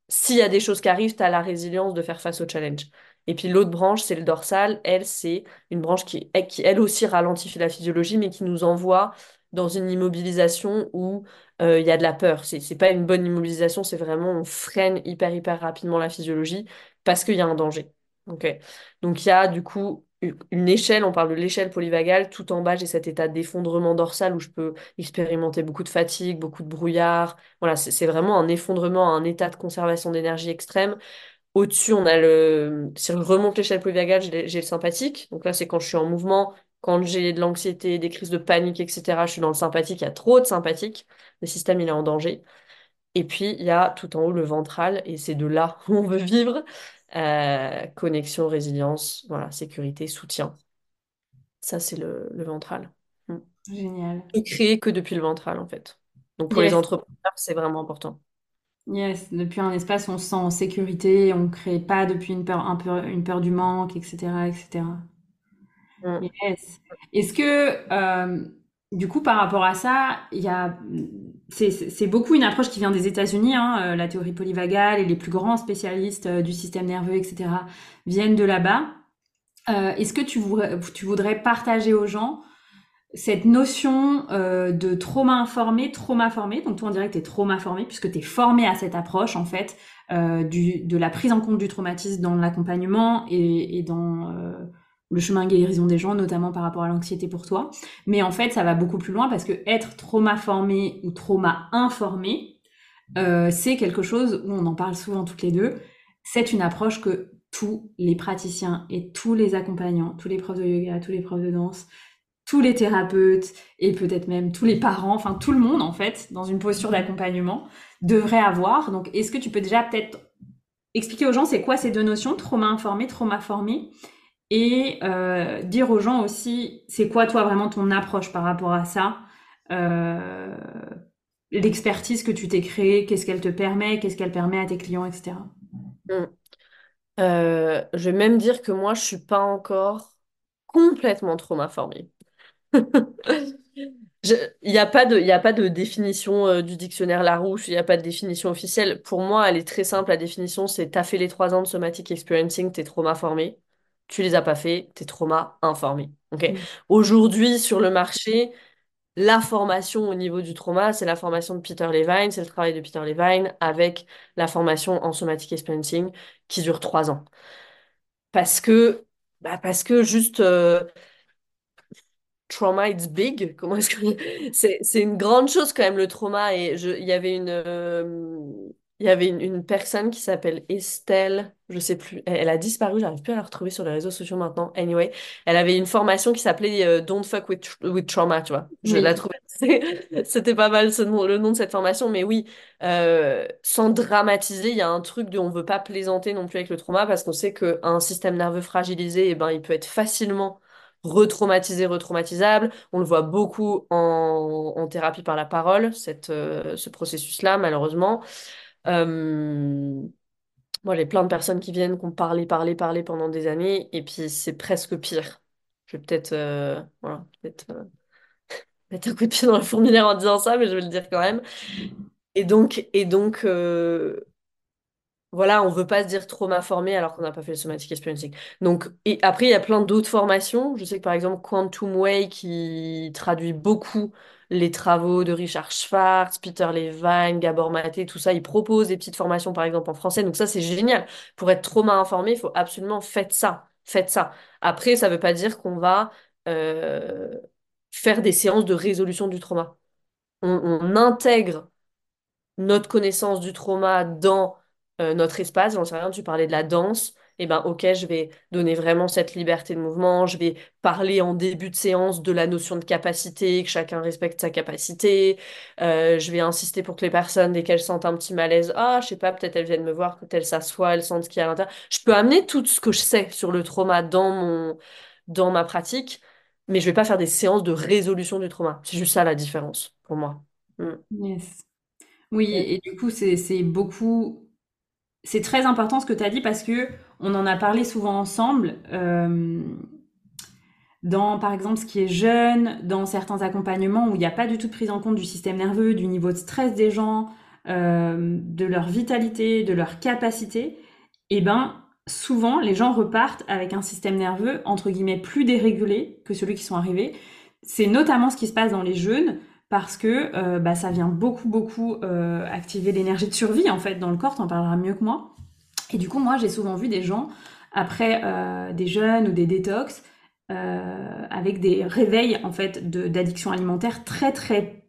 s'il y a des choses qui arrivent, tu as la résilience de faire face au challenge. Et puis l'autre branche, c'est le dorsal. Elle, c'est une branche qui, qui elle aussi, ralentit la physiologie, mais qui nous envoie... dans une immobilisation où il euh, y a de la peur. C'est, c'est pas une bonne immobilisation, c'est vraiment on freine hyper, hyper rapidement la physiologie parce qu'il y a un danger. Okay. Donc il y a du coup une échelle, on parle de l'échelle polyvagale, tout en bas j'ai cet état d'effondrement dorsal où je peux expérimenter beaucoup de fatigue, beaucoup de brouillard. Voilà, c'est, c'est vraiment un effondrement, un état de conservation d'énergie extrême. Au-dessus, on a le... Si on remonte l'échelle polyvagale, j'ai, j'ai le sympathique. Donc là, c'est quand je suis en mouvement, Quand j'ai de l'anxiété, des crises de panique, et cetera, je suis dans le sympathique, il y a trop de sympathique. Le système, il est en danger. Et puis, il y a tout en haut le ventral, et c'est de là où on veut vivre. Euh, connexion, résilience, voilà, sécurité, soutien. Ça, c'est le, le ventral. Mm. Génial. Et créer que depuis le ventral, en fait. Donc, pour yes. les entrepreneurs, c'est vraiment important. Yes, depuis un espace, on se sent en sécurité, on ne crée pas depuis une peur, un peur, une peur du manque, et cetera, et cetera. Yes. Est-ce que, euh, du coup, par rapport à ça, il y a, c'est, c'est beaucoup une approche qui vient des États-Unis, hein, la théorie polyvagale et les plus grands spécialistes du système nerveux, et cetera, viennent de là-bas. Euh, est-ce que tu voudrais, tu voudrais partager aux gens cette notion euh, de trauma informé, trauma formé? Donc toi, on dirait que tu es trauma formé puisque tu es formé à cette approche, en fait, euh, du, de la prise en compte du traumatisme dans l'accompagnement et, et dans... Euh, le chemin de guérison des gens, notamment par rapport à l'anxiété pour toi. Mais en fait, ça va beaucoup plus loin parce que être trauma formé ou trauma informé, euh, c'est quelque chose où on en parle souvent toutes les deux. C'est une approche que tous les praticiens et tous les accompagnants, tous les profs de yoga, tous les profs de danse, tous les thérapeutes et peut-être même tous les parents, enfin tout le monde en fait, dans une posture d'accompagnement, devrait avoir. Donc, est-ce que tu peux déjà peut-être expliquer aux gens c'est quoi ces deux notions, trauma informé, trauma formé? Et euh, dire aux gens aussi, c'est quoi toi vraiment ton approche par rapport à ça, euh, l'expertise que tu t'es créée, qu'est-ce qu'elle te permet, qu'est-ce qu'elle permet à tes clients, et cetera. Mmh. Euh, je vais même dire que moi, je ne suis pas encore complètement trauma formée. Il n'y a pas de, y a pas de définition euh, du dictionnaire Larousse, il n'y a pas de définition officielle. Pour moi, elle est très simple, la définition, c'est t'as fait les trois ans de Somatic Experiencing, t'es trauma formée. Tu les as pas fait, t'es trauma informé. Okay. Mmh. Aujourd'hui, sur le marché, la formation au niveau du trauma, c'est la formation de Peter Levine, c'est le travail de Peter Levine avec la formation en Somatic Experiencing qui dure trois ans. Parce que, bah parce que juste, euh, trauma, it's big. Comment est-ce que... c'est, c'est une grande chose quand même, le trauma. Et il y avait une... Euh... Il y avait une, une personne qui s'appelle Estelle, je sais plus, elle, elle a disparu, j'arrive plus à la retrouver sur les réseaux sociaux maintenant, anyway. Elle avait une formation qui s'appelait euh, Don't Fuck with, with Trauma, tu vois. Je oui. la trouvais, c'était pas mal ce nom, le nom de cette formation, mais oui, euh, sans dramatiser, il y a un truc de on veut pas plaisanter non plus avec le trauma parce qu'on sait qu'un système nerveux fragilisé, eh ben, il peut être facilement retraumatisé, retraumatisable. On le voit beaucoup en, en thérapie par la parole, cette, euh, ce processus-là, malheureusement. Euh... Moi, j'ai plein de personnes qui viennent, qui ont parlé, parlé, parlé pendant des années, et puis c'est presque pire. Je vais peut-être, euh... voilà, peut-être euh... mettre un coup de pied dans le fourmilière en disant ça, mais je vais le dire quand même. Et donc, et donc euh... voilà, on ne veut pas se dire trauma formé alors qu'on n'a pas fait le Somatic Experiencing. Donc, et après, il y a plein d'autres formations. Je sais que par exemple, Quantum Way qui traduit beaucoup les travaux de Richard Schwartz, Peter Levine, Gabor Maté, tout ça, ils proposent des petites formations, par exemple, en français. Donc ça, c'est génial. Pour être trauma informé, il faut absolument faites ça, faites ça. Après, ça ne veut pas dire qu'on va euh, faire des séances de résolution du trauma. On, on intègre notre connaissance du trauma dans euh, notre espace. J'en sais rien, tu parlais de la danse. Eh ben, ok, je vais donner vraiment cette liberté de mouvement, je vais parler en début de séance de la notion de capacité, que chacun respecte sa capacité, euh, je vais insister pour que les personnes, dès qu'elles sentent un petit malaise, ah, je sais pas, peut-être elles viennent me voir, peut-être elles s'assoient, elles sentent ce qu'il y a à l'intérieur. Je peux amener tout ce que je sais sur le trauma dans mon, dans ma pratique, mais je vais pas faire des séances de résolution du trauma. C'est juste ça la différence, pour moi. Mm. Yes. Oui, et du coup, c'est, c'est beaucoup... C'est très important ce que tu as dit parce que on en a parlé souvent ensemble euh, dans, par exemple, ce qui est jeune, dans certains accompagnements où il n'y a pas du tout de prise en compte du système nerveux, du niveau de stress des gens, euh, de leur vitalité, de leur capacité. Et ben, souvent, les gens repartent avec un système nerveux, entre guillemets, plus dérégulé que celui qui sont arrivés. C'est notamment ce qui se passe dans les jeunes. Parce que euh, bah, ça vient beaucoup, beaucoup euh, activer l'énergie de survie, en fait, dans le corps, t'en parleras mieux que moi. Et du coup, moi, j'ai souvent vu des gens, après euh, des jeûnes ou des détox, euh, avec des réveils, en fait, de, d'addiction alimentaire très, très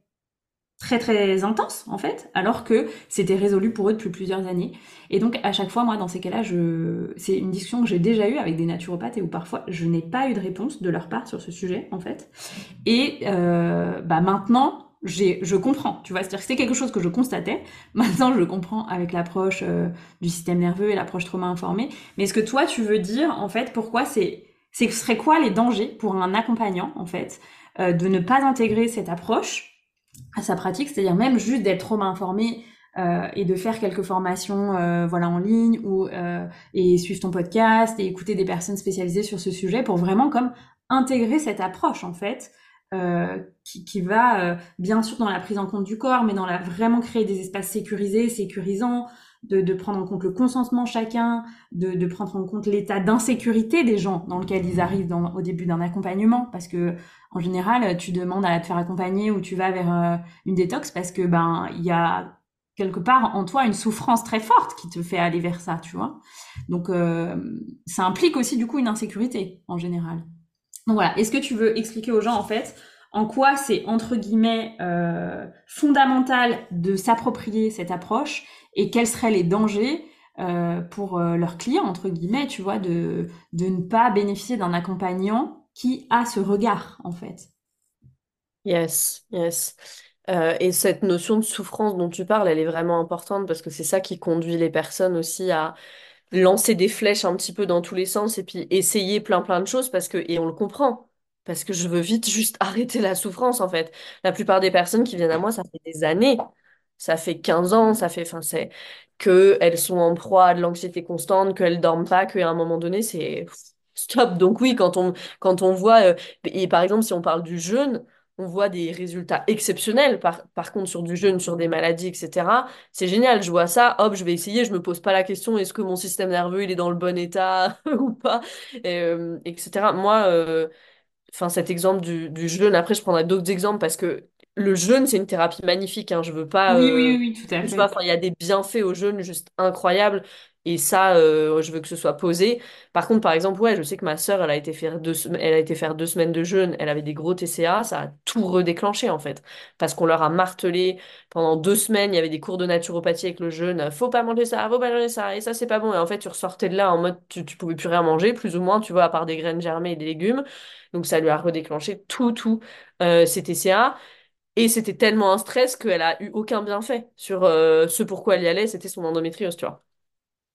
très très intense en fait, alors que c'était résolu pour eux depuis plusieurs années. Et donc à chaque fois, moi dans ces cas-là, je... c'est une discussion que j'ai déjà eue avec des naturopathes et où parfois je n'ai pas eu de réponse de leur part sur ce sujet en fait. Et euh, bah maintenant... J'ai, je comprends, tu vois, c'est-à-dire que c'est quelque chose que je constatais, maintenant je comprends avec l'approche euh, du système nerveux et l'approche trauma informée, mais est-ce que toi tu veux dire en fait pourquoi c'est, c'est ce serait quoi les dangers pour un accompagnant en fait euh, de ne pas intégrer cette approche à sa pratique, c'est-à-dire même juste d'être trauma informé euh, et de faire quelques formations euh, voilà, en ligne ou euh, et suivre ton podcast et écouter des personnes spécialisées sur ce sujet pour vraiment comme intégrer cette approche en fait. Euh, qui, qui va euh, bien sûr dans la prise en compte du corps, mais dans la vraiment créer des espaces sécurisés, sécurisants, de, de prendre en compte le consentement chacun, de, de prendre en compte l'état d'insécurité des gens dans lequel ils arrivent dans, au début d'un accompagnement, parce que en général tu demandes à te faire accompagner ou tu vas vers euh, une détox parce que ben il y a quelque part en toi une souffrance très forte qui te fait aller vers ça, tu vois. Donc euh, ça implique aussi du coup une insécurité en général. Donc voilà, est-ce que tu veux expliquer aux gens en fait en quoi c'est entre guillemets euh, fondamental de s'approprier cette approche et quels seraient les dangers euh, pour euh, leurs clients entre guillemets, tu vois, de, de ne pas bénéficier d'un accompagnant qui a ce regard en fait. Yes, yes. Euh, et cette notion de souffrance dont tu parles, elle est vraiment importante parce que c'est ça qui conduit les personnes aussi à lancer des flèches un petit peu dans tous les sens et puis essayer plein plein de choses parce que, et on le comprend, parce que je veux vite juste arrêter la souffrance en fait. La plupart des personnes qui viennent à moi, ça fait des années, ça fait quinze ans, ça fait, enfin c'est qu'elles sont en proie à de l'anxiété constante, qu'elles dorment pas, qu'à un moment donné c'est stop. Donc oui, quand on, quand on voit, euh, et par exemple si on parle du jeûne, on voit des résultats exceptionnels, par, par contre, sur du jeûne, sur des maladies, et cetera. C'est génial, je vois ça, hop, je vais essayer, je me pose pas la question, est-ce que mon système nerveux, il est dans le bon état ou pas, et, euh, et cetera. Moi, euh, cet exemple du, du jeûne, après, je prendrai d'autres exemples, parce que le jeûne, c'est une thérapie magnifique, hein, je veux pas... Euh, oui, oui, oui, tout à fait. Tu vois, il y a des bienfaits au jeûne juste incroyables, et ça, euh, je veux que ce soit posé. Par contre, par exemple, ouais, je sais que ma sœur, elle a été faire deux, elle a été faire deux semaines de jeûne, elle avait des gros T C A, ça a tout redéclenché, en fait. Parce qu'on leur a martelé, pendant deux semaines, il y avait des cours de naturopathie avec le jeûne, faut pas manger ça, faut pas manger ça, et ça, c'est pas bon. Et en fait, tu ressortais de là en mode, tu, tu pouvais plus rien manger, plus ou moins, tu vois, à part des graines germées et des légumes. Donc, ça lui a redéclenché tout, tout, euh, ces T C A. Et c'était tellement un stress qu'elle a eu aucun bienfait sur euh, ce pourquoi elle y allait, c'était son endométriose, tu vois.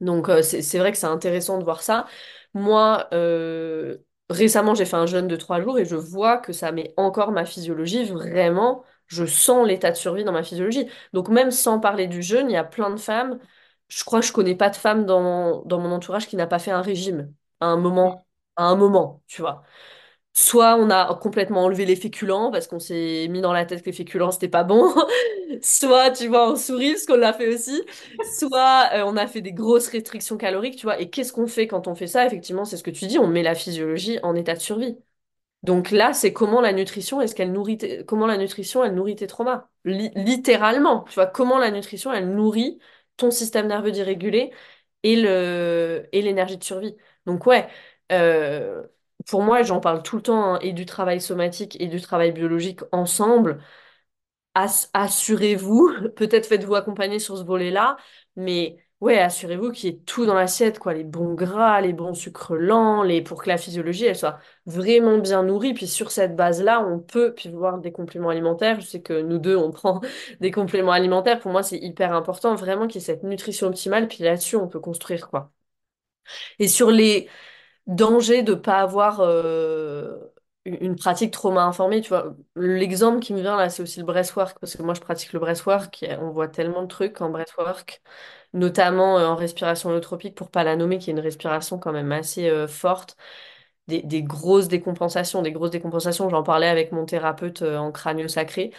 Donc, euh, c'est, c'est vrai que c'est intéressant de voir ça. Moi, euh, récemment, j'ai fait un jeûne de trois jours et je vois que ça met encore ma physiologie vraiment. Je sens l'état de survie dans ma physiologie. Donc, même sans parler du jeûne, il y a plein de femmes. Je crois que je connais pas de femme dans, dans mon entourage qui n'a pas fait un régime à un moment, à un moment, tu vois. Soit on a complètement enlevé les féculents parce qu'on s'est mis dans la tête que les féculents c'était pas bon, soit tu vois on sourit parce qu'on l'a fait aussi, soit euh, on a fait des grosses restrictions caloriques, tu vois. Et qu'est-ce qu'on fait quand on fait ça? Effectivement, c'est ce que tu dis, on met la physiologie en état de survie. Donc là, c'est comment la nutrition, est-ce qu'elle nourrit t- comment la nutrition elle nourrit tes traumas, Li- littéralement, tu vois, comment la nutrition elle nourrit ton système nerveux dérégulé et le et l'énergie de survie. Donc ouais, euh... pour moi, j'en parle tout le temps, hein, et du travail somatique et du travail biologique ensemble. As- assurez-vous, peut-être faites-vous accompagner sur ce volet-là, mais ouais, assurez-vous qu'il y ait tout dans l'assiette, quoi, les bons gras, les bons sucres lents, les... pour que la physiologie, elle soit vraiment bien nourrie. Puis sur cette base-là, on peut puis voir des compléments alimentaires. Je sais que nous deux, on prend des compléments alimentaires. Pour moi, c'est hyper important, vraiment, qu'il y ait cette nutrition optimale. Puis là-dessus, on peut construire, quoi. Et sur les... danger de pas avoir euh, une pratique trauma informée, tu vois. L'exemple qui me vient là, c'est aussi le breathwork, parce que moi je pratique le breathwork, et on voit tellement de trucs en breathwork, notamment euh, en respiration holotropique, pour pas la nommer, qui est une respiration quand même assez euh, forte, des, des grosses décompensations, des grosses décompensations, j'en parlais avec mon thérapeute euh, en crânio-sacré.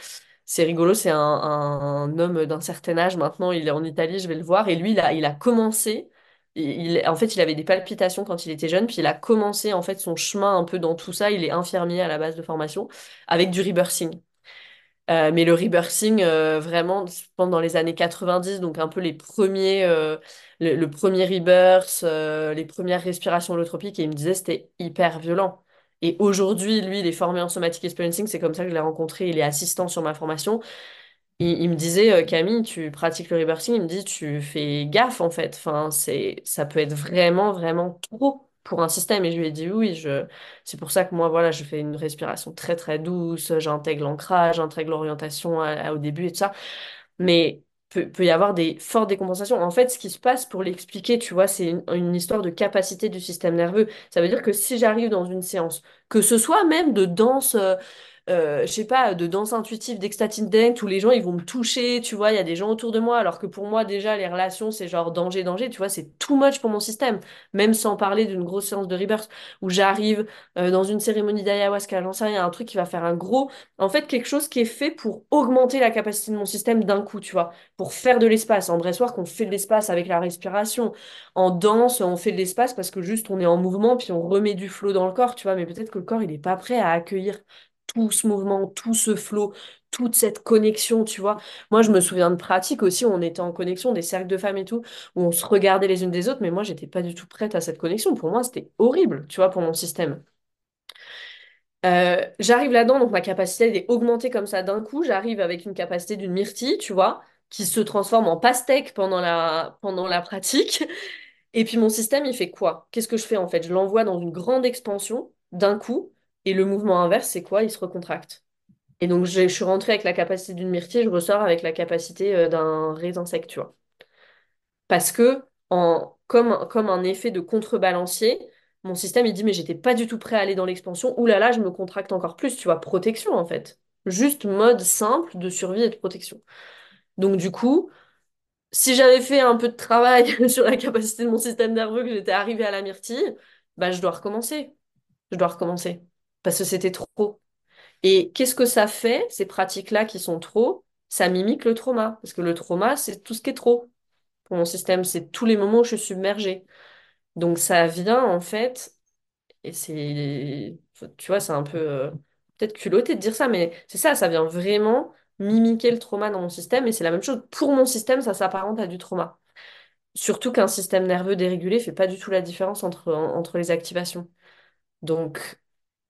C'est rigolo, c'est un, un homme d'un certain âge maintenant, il est en Italie, je vais le voir, et lui il a, il a commencé... Il, en fait, il avait des palpitations quand il était jeune, puis il a commencé en fait son chemin un peu dans tout ça. Il est infirmier à la base de formation avec du rebirthing. Euh, mais le rebirthing, euh, vraiment, je pense dans les années quatre-vingt-dix, donc un peu les premiers, euh, le, le premier rebirth, euh, les premières respirations holotropiques, et il me disait c'était hyper violent. Et aujourd'hui, lui, il est formé en Somatic Experiencing, c'est comme ça que je l'ai rencontré, il est assistant sur ma formation. Il, il me disait, euh, Camille, tu pratiques le rebirthing, il me dit, tu fais gaffe en fait. Enfin, c'est, ça peut être vraiment, vraiment trop pour un système. Et je lui ai dit, oui, je... c'est pour ça que moi, voilà, je fais une respiration très, très douce, j'intègre l'ancrage, j'intègre l'orientation à, à, au début et tout ça. Mais peut, peut y avoir des fortes décompensations. En fait, ce qui se passe, pour l'expliquer, tu vois, c'est une, une histoire de capacité du système nerveux. Ça veut dire que si j'arrive dans une séance, que ce soit même de danse... Euh, Euh, je sais pas, de danse intuitive, d'extatine dance, où les gens ils vont me toucher, tu vois, il y a des gens autour de moi, alors que pour moi déjà les relations c'est genre danger, danger, tu vois, c'est too much pour mon système, même sans parler d'une grosse séance de rebirth, où j'arrive euh, dans une cérémonie d'ayahuasca, j'en sais rien, un truc qui va faire un gros, en fait quelque chose qui est fait pour augmenter la capacité de mon système d'un coup, tu vois, pour faire de l'espace, en bressoir qu'on fait de l'espace avec la respiration, en danse on fait de l'espace parce que juste on est en mouvement, puis on remet du flow dans le corps, tu vois, mais peut-être que le corps il est pas prêt à accueillir tout ce mouvement, tout ce flow, toute cette connexion, tu vois. Moi, je me souviens de pratiques aussi, où on était en connexion, des cercles de femmes et tout, où on se regardait les unes des autres, mais moi, j'étais pas du tout prête à cette connexion. Pour moi, c'était horrible, tu vois, pour mon système. Euh, j'arrive là-dedans, donc ma capacité, elle est augmentée comme ça d'un coup. J'arrive avec une capacité d'une myrtille, tu vois, qui se transforme en pastèque pendant la, pendant la pratique. Et puis, mon système, il fait quoi? Qu'est-ce que je fais, en fait? Je l'envoie dans une grande expansion, d'un coup. Et le mouvement inverse, c'est quoi? Il se recontracte. Et donc, je, je suis rentrée avec la capacité d'une myrtille, je ressors avec la capacité euh, d'un raisin sec, tu vois. Parce que, en, comme, comme un effet de contrebalancier, mon système, il dit, mais j'étais pas du tout prêt à aller dans l'expansion. Ouh là là, je me contracte encore plus, tu vois. Protection, en fait. Juste mode simple de survie et de protection. Donc, du coup... si j'avais fait un peu de travail sur la capacité de mon système nerveux, que j'étais arrivée à la myrtille, bah, je dois recommencer. Je dois recommencer. Parce que c'était trop. Et qu'est-ce que ça fait, ces pratiques-là qui sont trop? Ça mimique le trauma. Parce que le trauma, c'est tout ce qui est trop. Pour mon système, c'est tous les moments où je suis submergée. Donc ça vient, en fait, et c'est... tu vois, c'est un peu... Euh, peut-être culotté de dire ça, mais c'est ça, ça vient vraiment... mimiquer le trauma dans mon système, et c'est la même chose pour mon système, ça s'apparente à du trauma. Surtout qu'un système nerveux dérégulé fait pas du tout la différence entre, entre les activations. Donc,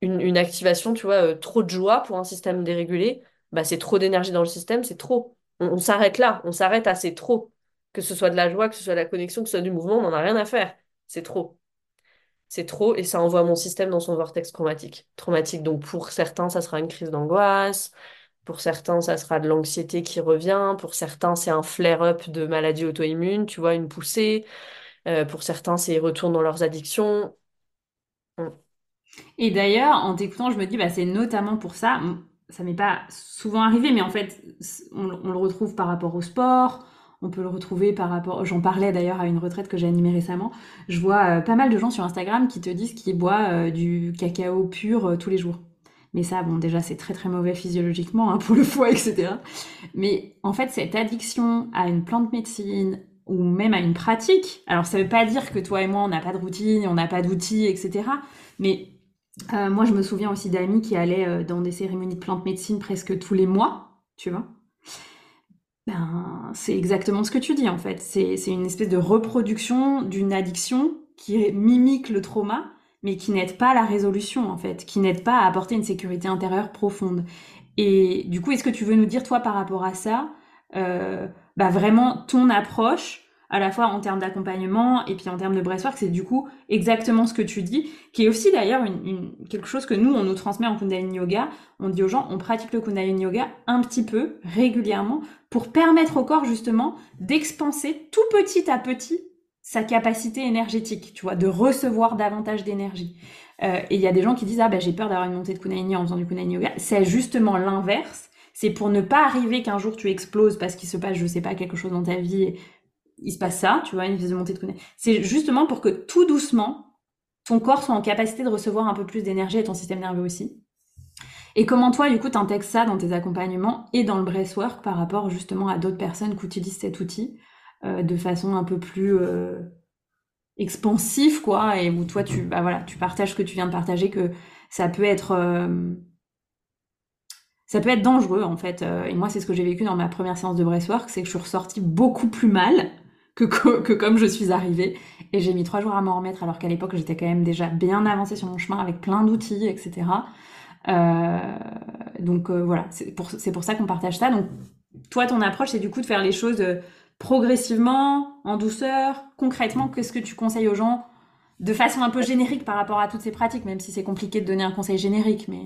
une, une activation, tu vois, euh, trop de joie pour un système dérégulé, bah c'est trop d'énergie dans le système, c'est trop. On, on s'arrête là, on s'arrête à c'est trop. Que ce soit de la joie, que ce soit de la connexion, que ce soit du mouvement, on n'en a rien à faire. C'est trop. C'est trop, et ça envoie mon système dans son vortex traumatique. Traumatique, donc pour certains, ça sera une crise d'angoisse... pour certains, ça sera de l'anxiété qui revient. Pour certains, c'est un flare-up de maladie auto-immune, tu vois, une poussée. Euh, pour certains, c'est ils retournent dans leurs addictions. Hum. Et d'ailleurs, en t'écoutant, je me dis, bah, c'est notamment pour ça, ça m'est pas souvent arrivé, mais en fait, on, on le retrouve par rapport au sport, on peut le retrouver par rapport... J'en parlais d'ailleurs à une retraite que j'ai animée récemment. Je vois euh, pas mal de gens sur Instagram qui te disent qu'ils boivent euh, du cacao pur euh, tous les jours. Mais ça, bon, déjà, c'est très, très mauvais physiologiquement hein, pour le foie, et cetera. Mais en fait, cette addiction à une plante médecine ou même à une pratique, alors ça veut pas dire que toi et moi, on n'a pas de routine, on n'a pas d'outils, et cetera. Mais euh, moi, je me souviens aussi d'amis qui allaient euh, dans des cérémonies de plante médecine presque tous les mois, tu vois. Ben, c'est exactement ce que tu dis, en fait. C'est, c'est une espèce de reproduction d'une addiction qui mimique le trauma, mais qui n'aide pas à la résolution, en fait, qui n'aide pas à apporter une sécurité intérieure profonde. Et du coup, est-ce que tu veux nous dire, toi, par rapport à ça, euh, bah vraiment ton approche, à la fois en termes d'accompagnement et puis en termes de breathwork, c'est du coup exactement ce que tu dis, qui est aussi d'ailleurs une, une, quelque chose que nous, on nous transmet en Kundalini Yoga. On dit aux gens, on pratique le Kundalini Yoga un petit peu, régulièrement, pour permettre au corps, justement, d'expanser tout petit à petit sa capacité énergétique, tu vois, de recevoir davantage d'énergie. Euh, et il y a des gens qui disent « Ah, ben, j'ai peur d'avoir une montée de Kundalini en faisant du Kundalini Yoga ». C'est justement l'inverse. C'est pour ne pas arriver qu'un jour tu exploses parce qu'il se passe, je sais pas, quelque chose dans ta vie, et il se passe ça, tu vois, une espèce de montée de Kundalini. C'est justement pour que tout doucement, ton corps soit en capacité de recevoir un peu plus d'énergie et ton système nerveux aussi. Et comment toi, du coup, t'intègres ça dans tes accompagnements et dans le breathwork par rapport justement à d'autres personnes qui utilisent cet outil Euh, de façon un peu plus euh, expansive, quoi, et où toi, tu, bah voilà, tu partages ce que tu viens de partager, que ça peut être, euh, ça peut être dangereux, en fait. Euh, et moi, c'est ce que j'ai vécu dans ma première séance de breathwork, c'est que je suis ressortie beaucoup plus mal que, co- que comme je suis arrivée, et j'ai mis trois jours à m'en remettre, alors qu'à l'époque, j'étais quand même déjà bien avancée sur mon chemin, avec plein d'outils, et cetera. Euh, donc, euh, voilà, c'est pour, c'est pour ça qu'on partage ça. Donc, toi, ton approche, c'est du coup de faire les choses progressivement, en douceur. Concrètement, qu'est-ce que tu conseilles aux gens de façon un peu générique par rapport à toutes ces pratiques, même si c'est compliqué de donner un conseil générique, mais...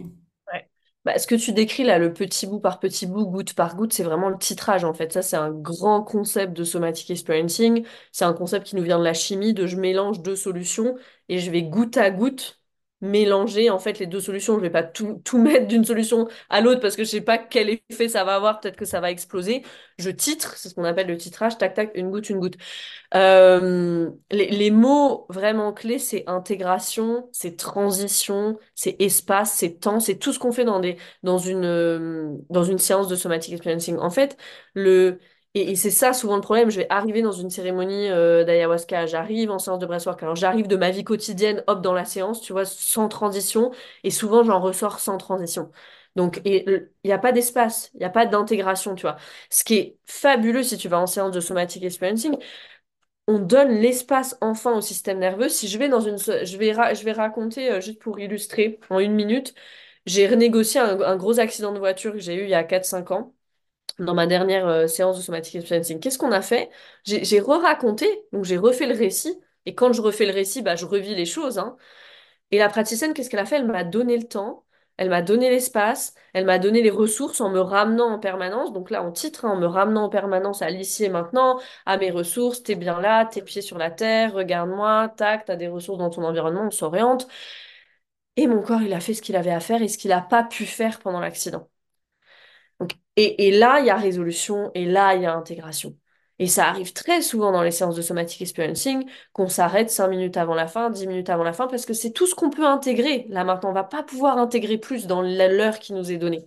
Bah, ce que tu décris là, le petit bout par petit bout, goutte par goutte, c'est vraiment le titrage en fait. Ça, c'est un grand concept de Somatic Experiencing. C'est un concept qui nous vient de la chimie, de je mélange deux solutions et je vais goutte à goutte mélanger en fait les deux solutions. Je vais pas tout, tout mettre d'une solution à l'autre parce que je sais pas quel effet ça va avoir. Peut-être que ça va exploser. Je titre, c'est ce qu'on appelle le titrage, tac tac, une goutte, une goutte. Euh, les, les mots vraiment clés, c'est intégration, c'est transition, c'est espace, c'est temps, c'est tout ce qu'on fait dans des dans une dans une séance de Somatic Experiencing. En fait, le Et, et c'est ça souvent le problème. Je vais arriver dans une cérémonie euh, d'ayahuasca, j'arrive en séance de breathwork, alors j'arrive de ma vie quotidienne, hop, dans la séance, tu vois, sans transition, et souvent j'en ressors sans transition. Donc, il n'y a pas d'espace, il n'y a pas d'intégration, tu vois. Ce qui est fabuleux si tu vas en séance de Somatic Experiencing, on donne l'espace enfin au système nerveux. Si je vais dans une... Je vais, ra... je vais raconter, euh, juste pour illustrer, en une minute, j'ai renégocié un, un gros accident de voiture que j'ai eu il y a quatre cinq ans. Dans ma dernière euh, séance de Somatic Experiencing, qu'est-ce qu'on a fait? J'ai, j'ai re-raconté, donc j'ai refait le récit, et quand je refais le récit, bah, je revis les choses. Hein. Et la praticienne, qu'est-ce qu'elle a fait? Elle m'a donné le temps, elle m'a donné l'espace, elle m'a donné les ressources en me ramenant en permanence, donc là, en titre, hein, en me ramenant en permanence à l'ici et maintenant, à mes ressources, t'es bien là, tes pieds sur la terre, regarde-moi, tac, t'as des ressources dans ton environnement, on s'oriente. Et mon corps, il a fait ce qu'il avait à faire et ce qu'il n'a pas pu faire pendant l'accident. Donc, et, et là, il y a résolution, et là, il y a intégration. Et ça arrive très souvent dans les séances de Somatic Experiencing qu'on s'arrête cinq minutes avant la fin, dix minutes avant la fin, parce que c'est tout ce qu'on peut intégrer. Là, maintenant, on ne va pas pouvoir intégrer plus dans l'heure qui nous est donnée.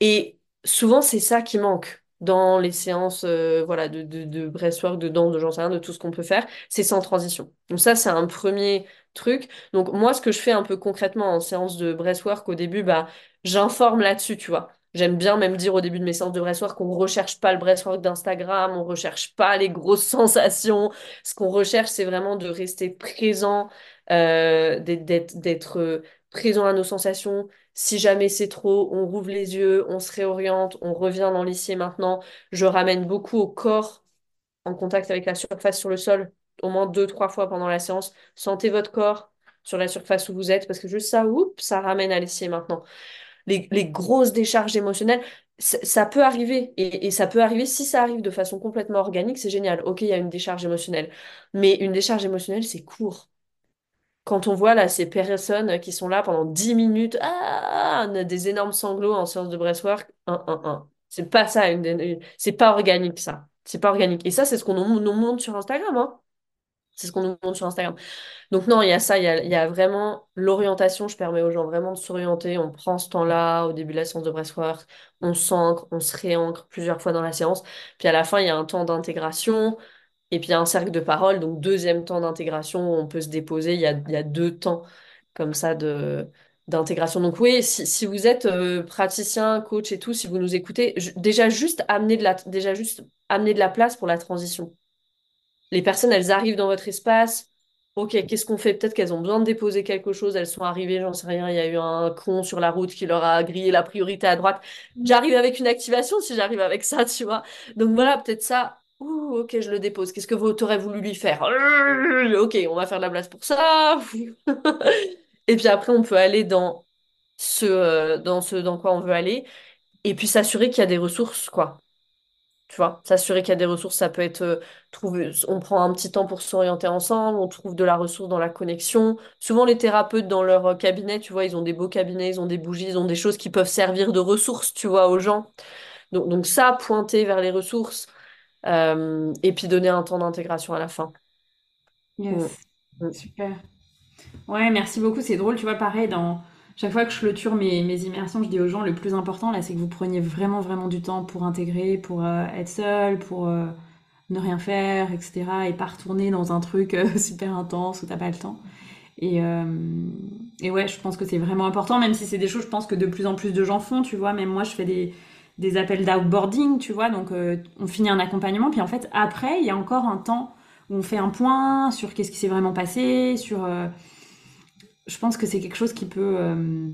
Et souvent, c'est ça qui manque dans les séances euh, voilà, de, de, de breathwork, de danse, de j'en sais rien, de tout ce qu'on peut faire, c'est sans transition. Donc ça, c'est un premier truc. Donc moi, ce que je fais un peu concrètement en séance de breathwork, au début, bah, j'informe là-dessus, tu vois. J'aime bien même dire au début de mes séances de breathwork qu'on ne recherche pas le breathwork d'Instagram, on ne recherche pas les grosses sensations. Ce qu'on recherche, c'est vraiment de rester présent, euh, d'être, d'être présent à nos sensations. Si jamais c'est trop, on rouvre les yeux, on se réoriente, on revient dans l'ici et maintenant. Je ramène beaucoup au corps en contact avec la surface sur le sol, au moins deux, trois fois pendant la séance. Sentez votre corps sur la surface où vous êtes, parce que juste ça, oups, ça ramène à l'ici et maintenant. Les, les grosses décharges émotionnelles, ça, ça peut arriver. Et, et ça peut arriver, si ça arrive de façon complètement organique, c'est génial. Ok, il y a une décharge émotionnelle. Mais une décharge émotionnelle, c'est court. Quand on voit là ces personnes qui sont là pendant dix minutes, ah, on a des énormes sanglots en séance de breathwork, un, un, un. C'est pas ça, une, une, c'est pas organique ça. C'est pas organique. Et ça, c'est ce qu'on nous, nous montre sur Instagram, hein. C'est ce qu'on nous montre sur Instagram. Donc non, il y a ça, il y a, il y a vraiment l'orientation. Je permets aux gens vraiment de s'orienter. On prend ce temps-là au début de la séance de breathwork. On s'ancre, on se réancre plusieurs fois dans la séance. Puis à la fin, il y a un temps d'intégration. Et puis il y a un cercle de parole. Donc deuxième temps d'intégration, on peut se déposer. Il y a, il y a deux temps comme ça de, d'intégration. Donc oui, si, si vous êtes euh, praticien, coach et tout, si vous nous écoutez, j- déjà, juste amener de la, déjà juste amener de la place pour la transition. Les personnes, elles arrivent dans votre espace. Ok, qu'est-ce qu'on fait? Peut-être qu'elles ont besoin de déposer quelque chose. Elles sont arrivées, j'en sais rien. Il y a eu un con sur la route qui leur a grillé la priorité à droite. J'arrive avec une activation si j'arrive avec ça, tu vois. Donc voilà, peut-être ça. Ouh, ok, je le dépose. Qu'est-ce que vous t'aurez voulu lui faire? Ok, on va faire de la place pour ça. Et puis après, on peut aller dans ce, dans ce dans quoi on veut aller. Et puis s'assurer qu'il y a des ressources, quoi. Tu vois, s'assurer qu'il y a des ressources, ça peut être euh, trouver, on prend un petit temps pour s'orienter ensemble, on trouve de la ressource dans la connexion. Souvent, les thérapeutes dans leur cabinet, tu vois, ils ont des beaux cabinets, ils ont des bougies, ils ont des choses qui peuvent servir de ressources, tu vois, aux gens. Donc, donc ça, pointer vers les ressources euh, et puis donner un temps d'intégration à la fin. Yes, mmh. Super. Ouais, merci beaucoup, c'est drôle, tu vois, pareil, dans... Chaque fois que je clôture mes, mes immersions, je dis aux gens, le plus important, là, c'est que vous preniez vraiment, vraiment du temps pour intégrer, pour euh, être seul, pour euh, ne rien faire, et cetera. Et pas retourner dans un truc euh, super intense où t'as pas le temps. Et, euh, et ouais, je pense que c'est vraiment important, même si c'est des choses, je pense que de plus en plus de gens font, tu vois. Même moi, je fais des, des appels d'outboarding, tu vois. Donc, euh, on finit un accompagnement. Puis en fait, après, il y a encore un temps où on fait un point sur qu'est-ce qui s'est vraiment passé, sur... Euh, je pense que c'est quelque chose qui peut euh,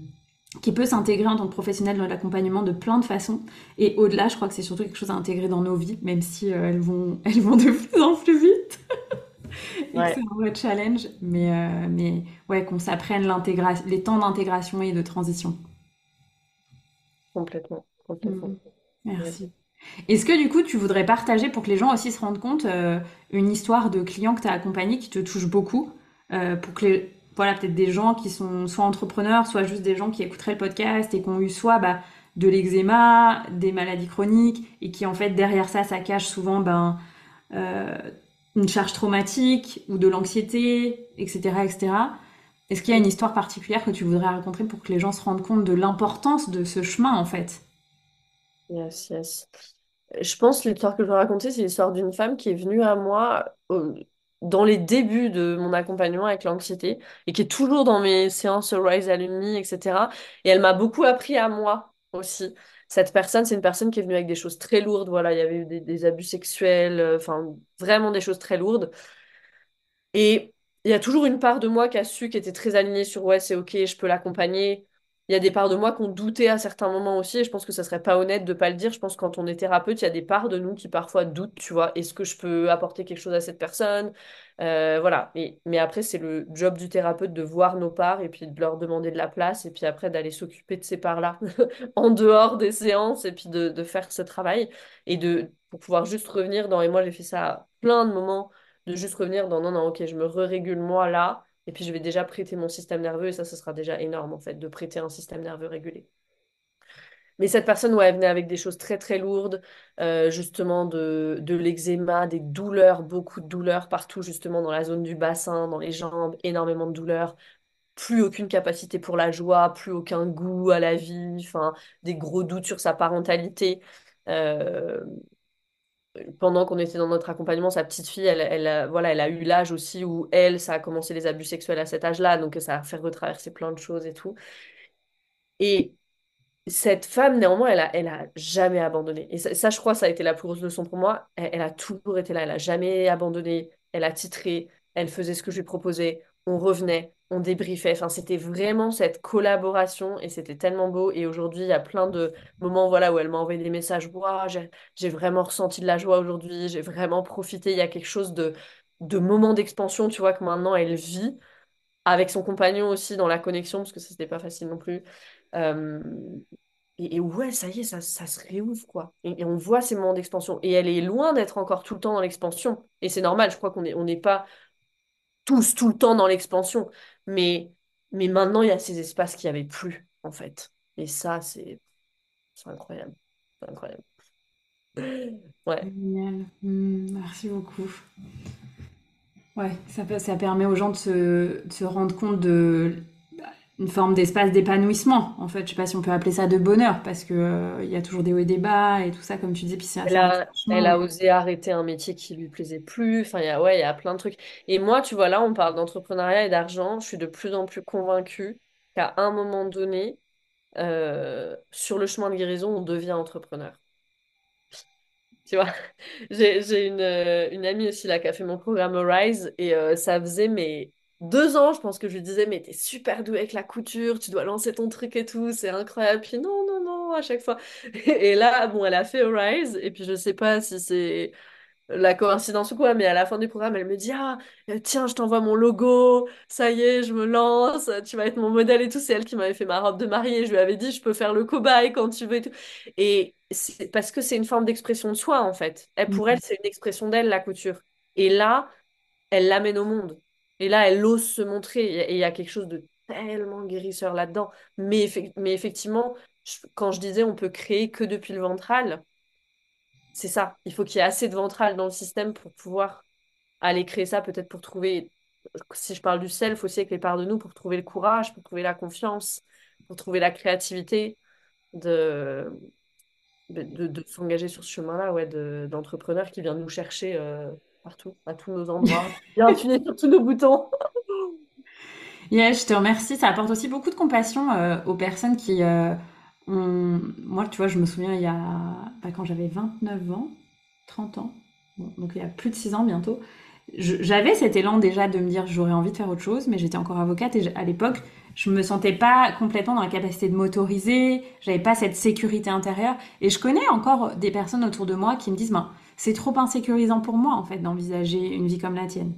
qui peut s'intégrer en tant que professionnel dans l'accompagnement de plein de façons. Et au-delà, je crois que c'est surtout quelque chose à intégrer dans nos vies, même si euh, elles, vont, elles vont de plus en plus vite. Et ouais. C'est un vrai challenge, mais, euh, mais ouais, qu'on s'apprenne l'intégration, les temps d'intégration et de transition. Complètement. complètement. Mmh. Merci. Ouais. Est-ce que du coup tu voudrais partager pour que les gens aussi se rendent compte euh, une histoire de client que tu as accompagné qui te touche beaucoup euh, pour que les... voilà, peut-être des gens qui sont soit entrepreneurs, soit juste des gens qui écouteraient le podcast et qui ont eu soit bah, de l'eczéma, des maladies chroniques et qui en fait derrière ça, ça cache souvent ben, euh, une charge traumatique ou de l'anxiété, et cetera, et cetera. Est-ce qu'il y a une histoire particulière que tu voudrais raconter pour que les gens se rendent compte de l'importance de ce chemin en fait ? Yes, yes. Je pense que l'histoire que je vais raconter, c'est l'histoire d'une femme qui est venue à moi euh, dans les débuts de mon accompagnement avec l'anxiété et qui est toujours dans mes séances Rise Alumni, et cetera. Et elle m'a beaucoup appris à moi aussi. Cette personne, c'est une personne qui est venue avec des choses très lourdes. Voilà, il y avait eu des, des abus sexuels, enfin euh, vraiment des choses très lourdes. Et il y a toujours une part de moi qui a su, qui était très alignée sur « ouais, c'est ok, je peux l'accompagner ». Il y a des parts de moi qu'on doutait à certains moments aussi, et je pense que ça serait pas honnête de pas le dire. Je pense que quand on est thérapeute, il y a des parts de nous qui parfois doutent, tu vois. Est-ce que je peux apporter quelque chose à cette personne ? Euh, voilà. Et, mais après, c'est le job du thérapeute de voir nos parts et puis de leur demander de la place et puis après d'aller s'occuper de ces parts-là en dehors des séances et puis de, de faire ce travail et de pour pouvoir juste revenir dans... Et moi, j'ai fait ça à plein de moments, de juste revenir dans « non, non, ok, je me re-régule moi là ». Et puis, je vais déjà prêter mon système nerveux. Et ça, ça sera déjà énorme, en fait, de prêter un système nerveux régulé. Mais cette personne, ouais, elle venait avec des choses très, très lourdes. Euh, justement, de, de l'eczéma, des douleurs, beaucoup de douleurs partout, justement, dans la zone du bassin, dans les jambes, énormément de douleurs. Plus aucune capacité pour la joie, plus aucun goût à la vie. Enfin, des gros doutes sur sa parentalité. Euh... Pendant qu'on était dans notre accompagnement, sa petite fille, elle, elle, elle, voilà, elle a eu l'âge aussi où elle, ça a commencé les abus sexuels à cet âge-là, donc ça a fait retraverser plein de choses et tout. Et cette femme, néanmoins, elle a, elle a jamais abandonné. Et ça, ça, je crois, ça a été la plus grosse leçon pour moi. Elle, elle a toujours été là, elle a jamais abandonné, elle a titré, elle faisait ce que je lui proposais, on revenait, on débriefait. Enfin, c'était vraiment cette collaboration et c'était tellement beau. Et aujourd'hui, il y a plein de moments voilà, où elle m'a envoyé des messages. Wow, j'ai, j'ai vraiment ressenti de la joie aujourd'hui, j'ai vraiment profité. Il y a quelque chose de, de moment d'expansion, tu vois, que maintenant elle vit avec son compagnon aussi dans la connexion, parce que ça, c'était pas facile non plus. Euh, et, et ouais, ça y est, ça, ça se réouvre, quoi. Et, et on voit ces moments d'expansion. Et elle est loin d'être encore tout le temps dans l'expansion. Et c'est normal, je crois qu'on est, on n'est pas tous, tout le temps dans l'expansion. Mais, mais maintenant, il y a ces espaces qu'il n'y avait plus, en fait. Et ça, c'est, c'est incroyable. C'est incroyable. Ouais. Génial. Mmh, merci beaucoup. Ouais, ça, ça permet aux gens de se, de se rendre compte de une forme d'espace d'épanouissement, en fait. Je ne sais pas si on peut appeler ça de bonheur, parce qu'il euh, y a toujours des hauts et des bas et tout ça, comme tu dis. Puis c'est elle, a, elle a osé arrêter un métier qui lui plaisait plus. Enfin, y a, ouais, il y a plein de trucs. Et moi, tu vois, là, on parle d'entrepreneuriat et d'argent. Je suis de plus en plus convaincue qu'à un moment donné, euh, sur le chemin de guérison, on devient entrepreneur. Tu vois, j'ai, j'ai une, une amie aussi là qui a fait mon programme Rise et euh, ça faisait mes... Deux ans, je pense que je lui disais, mais t'es super douée avec la couture, tu dois lancer ton truc et tout, c'est incroyable. Puis non, non, non, à chaque fois. Et là, bon, elle a fait Rise, et puis je sais pas si c'est la coïncidence ou quoi, mais à la fin du programme, elle me dit, ah, tiens, je t'envoie mon logo, ça y est, je me lance, tu vas être mon modèle et tout. C'est elle qui m'avait fait ma robe de mariée, je lui avais dit, je peux faire le cobaye quand tu veux et tout. Et c'est parce que c'est une forme d'expression de soi, en fait. Elle, pour elle, c'est une expression d'elle, la couture. Et là, elle l'amène au monde. Et là, elle ose se montrer. Et il y a quelque chose de tellement guérisseur là-dedans. Mais, effe- mais effectivement, je, quand je disais on peut créer que depuis le ventral, c'est ça. Il faut qu'il y ait assez de ventral dans le système pour pouvoir aller créer ça, peut-être pour trouver, si je parle du self aussi avec les parts de nous, pour trouver le courage, pour trouver la confiance, pour trouver la créativité de, de, de, de s'engager sur ce chemin-là, ouais, de, d'entrepreneur qui vient nous chercher... Euh, partout, à tous nos endroits. Bienvenue sur tous nos boutons. Yeah, je te remercie. Ça apporte aussi beaucoup de compassion euh, aux personnes qui euh, ont... Moi, tu vois, je me souviens, il y a... Bah, quand j'avais vingt-neuf ans, trente ans, bon, donc il y a plus de six ans bientôt, je... j'avais cet élan déjà de me dire j'aurais envie de faire autre chose, mais j'étais encore avocate et à l'époque, je me sentais pas complètement dans la capacité de m'autoriser, j'avais pas cette sécurité intérieure. Et je connais encore des personnes autour de moi qui me disent ben, « c'est trop insécurisant pour moi en fait d'envisager une vie comme la tienne ».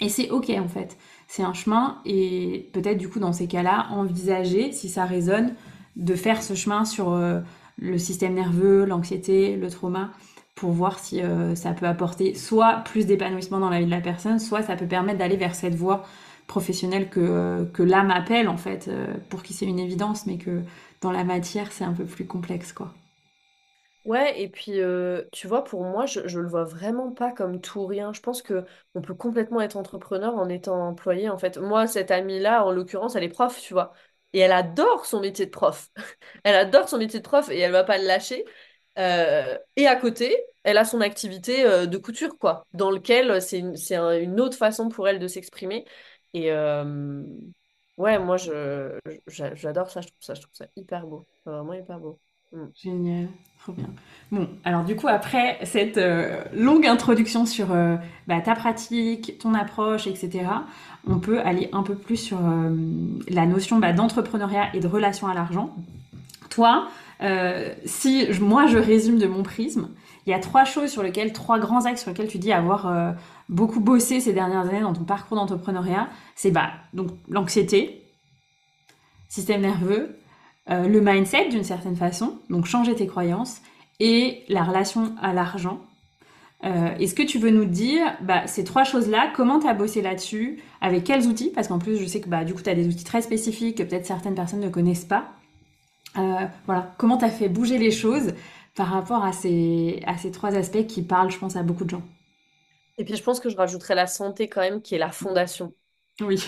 Et c'est ok en fait, c'est un chemin et peut-être du coup dans ces cas-là, envisager, si ça résonne, de faire ce chemin sur euh, le système nerveux, l'anxiété, le trauma, pour voir si euh, ça peut apporter soit plus d'épanouissement dans la vie de la personne, soit ça peut permettre d'aller vers cette voie professionnelle que, euh, que l'âme appelle en fait, euh, pour qui c'est une évidence, mais que dans la matière c'est un peu plus complexe quoi. Ouais, et puis euh, tu vois, pour moi, je, je le vois vraiment pas comme tout ou rien. Je pense que on peut complètement être entrepreneur en étant employé, en fait. Moi, cette amie-là, en l'occurrence, elle est prof, tu vois. Et elle adore son métier de prof. Elle adore son métier de prof et elle va pas le lâcher. Euh, et à côté, elle a son activité euh, de couture, quoi, dans lequel c'est une, c'est un, une autre façon pour elle de s'exprimer. Et euh, ouais, moi, je, je, j'adore ça je, trouve ça. je trouve ça hyper beau. Vraiment hyper beau. Génial, trop bien. Bon, alors du coup, après cette euh, longue introduction sur euh, bah, ta pratique, ton approche, et cetera, on peut aller un peu plus sur euh, la notion bah, d'entrepreneuriat et de relation à l'argent. Toi, euh, si je, moi je résume de mon prisme, il y a trois choses sur lesquelles, trois grands axes sur lesquels tu dis avoir euh, beaucoup bossé ces dernières années dans ton parcours d'entrepreneuriat. C'est bah, donc l'anxiété, système nerveux, Euh, le mindset d'une certaine façon, donc changer tes croyances, et la relation à l'argent. Euh, est-ce que tu veux nous dire bah, ces trois choses-là, comment tu as bossé là-dessus, avec quels outils? Parce qu'en plus, je sais que bah, du coup, tu as des outils très spécifiques que peut-être certaines personnes ne connaissent pas. Euh, voilà, comment tu as fait bouger les choses par rapport à ces, à ces trois aspects qui parlent, je pense, à beaucoup de gens. Et puis, je pense que je rajouterais la santé quand même, qui est la fondation. Oui.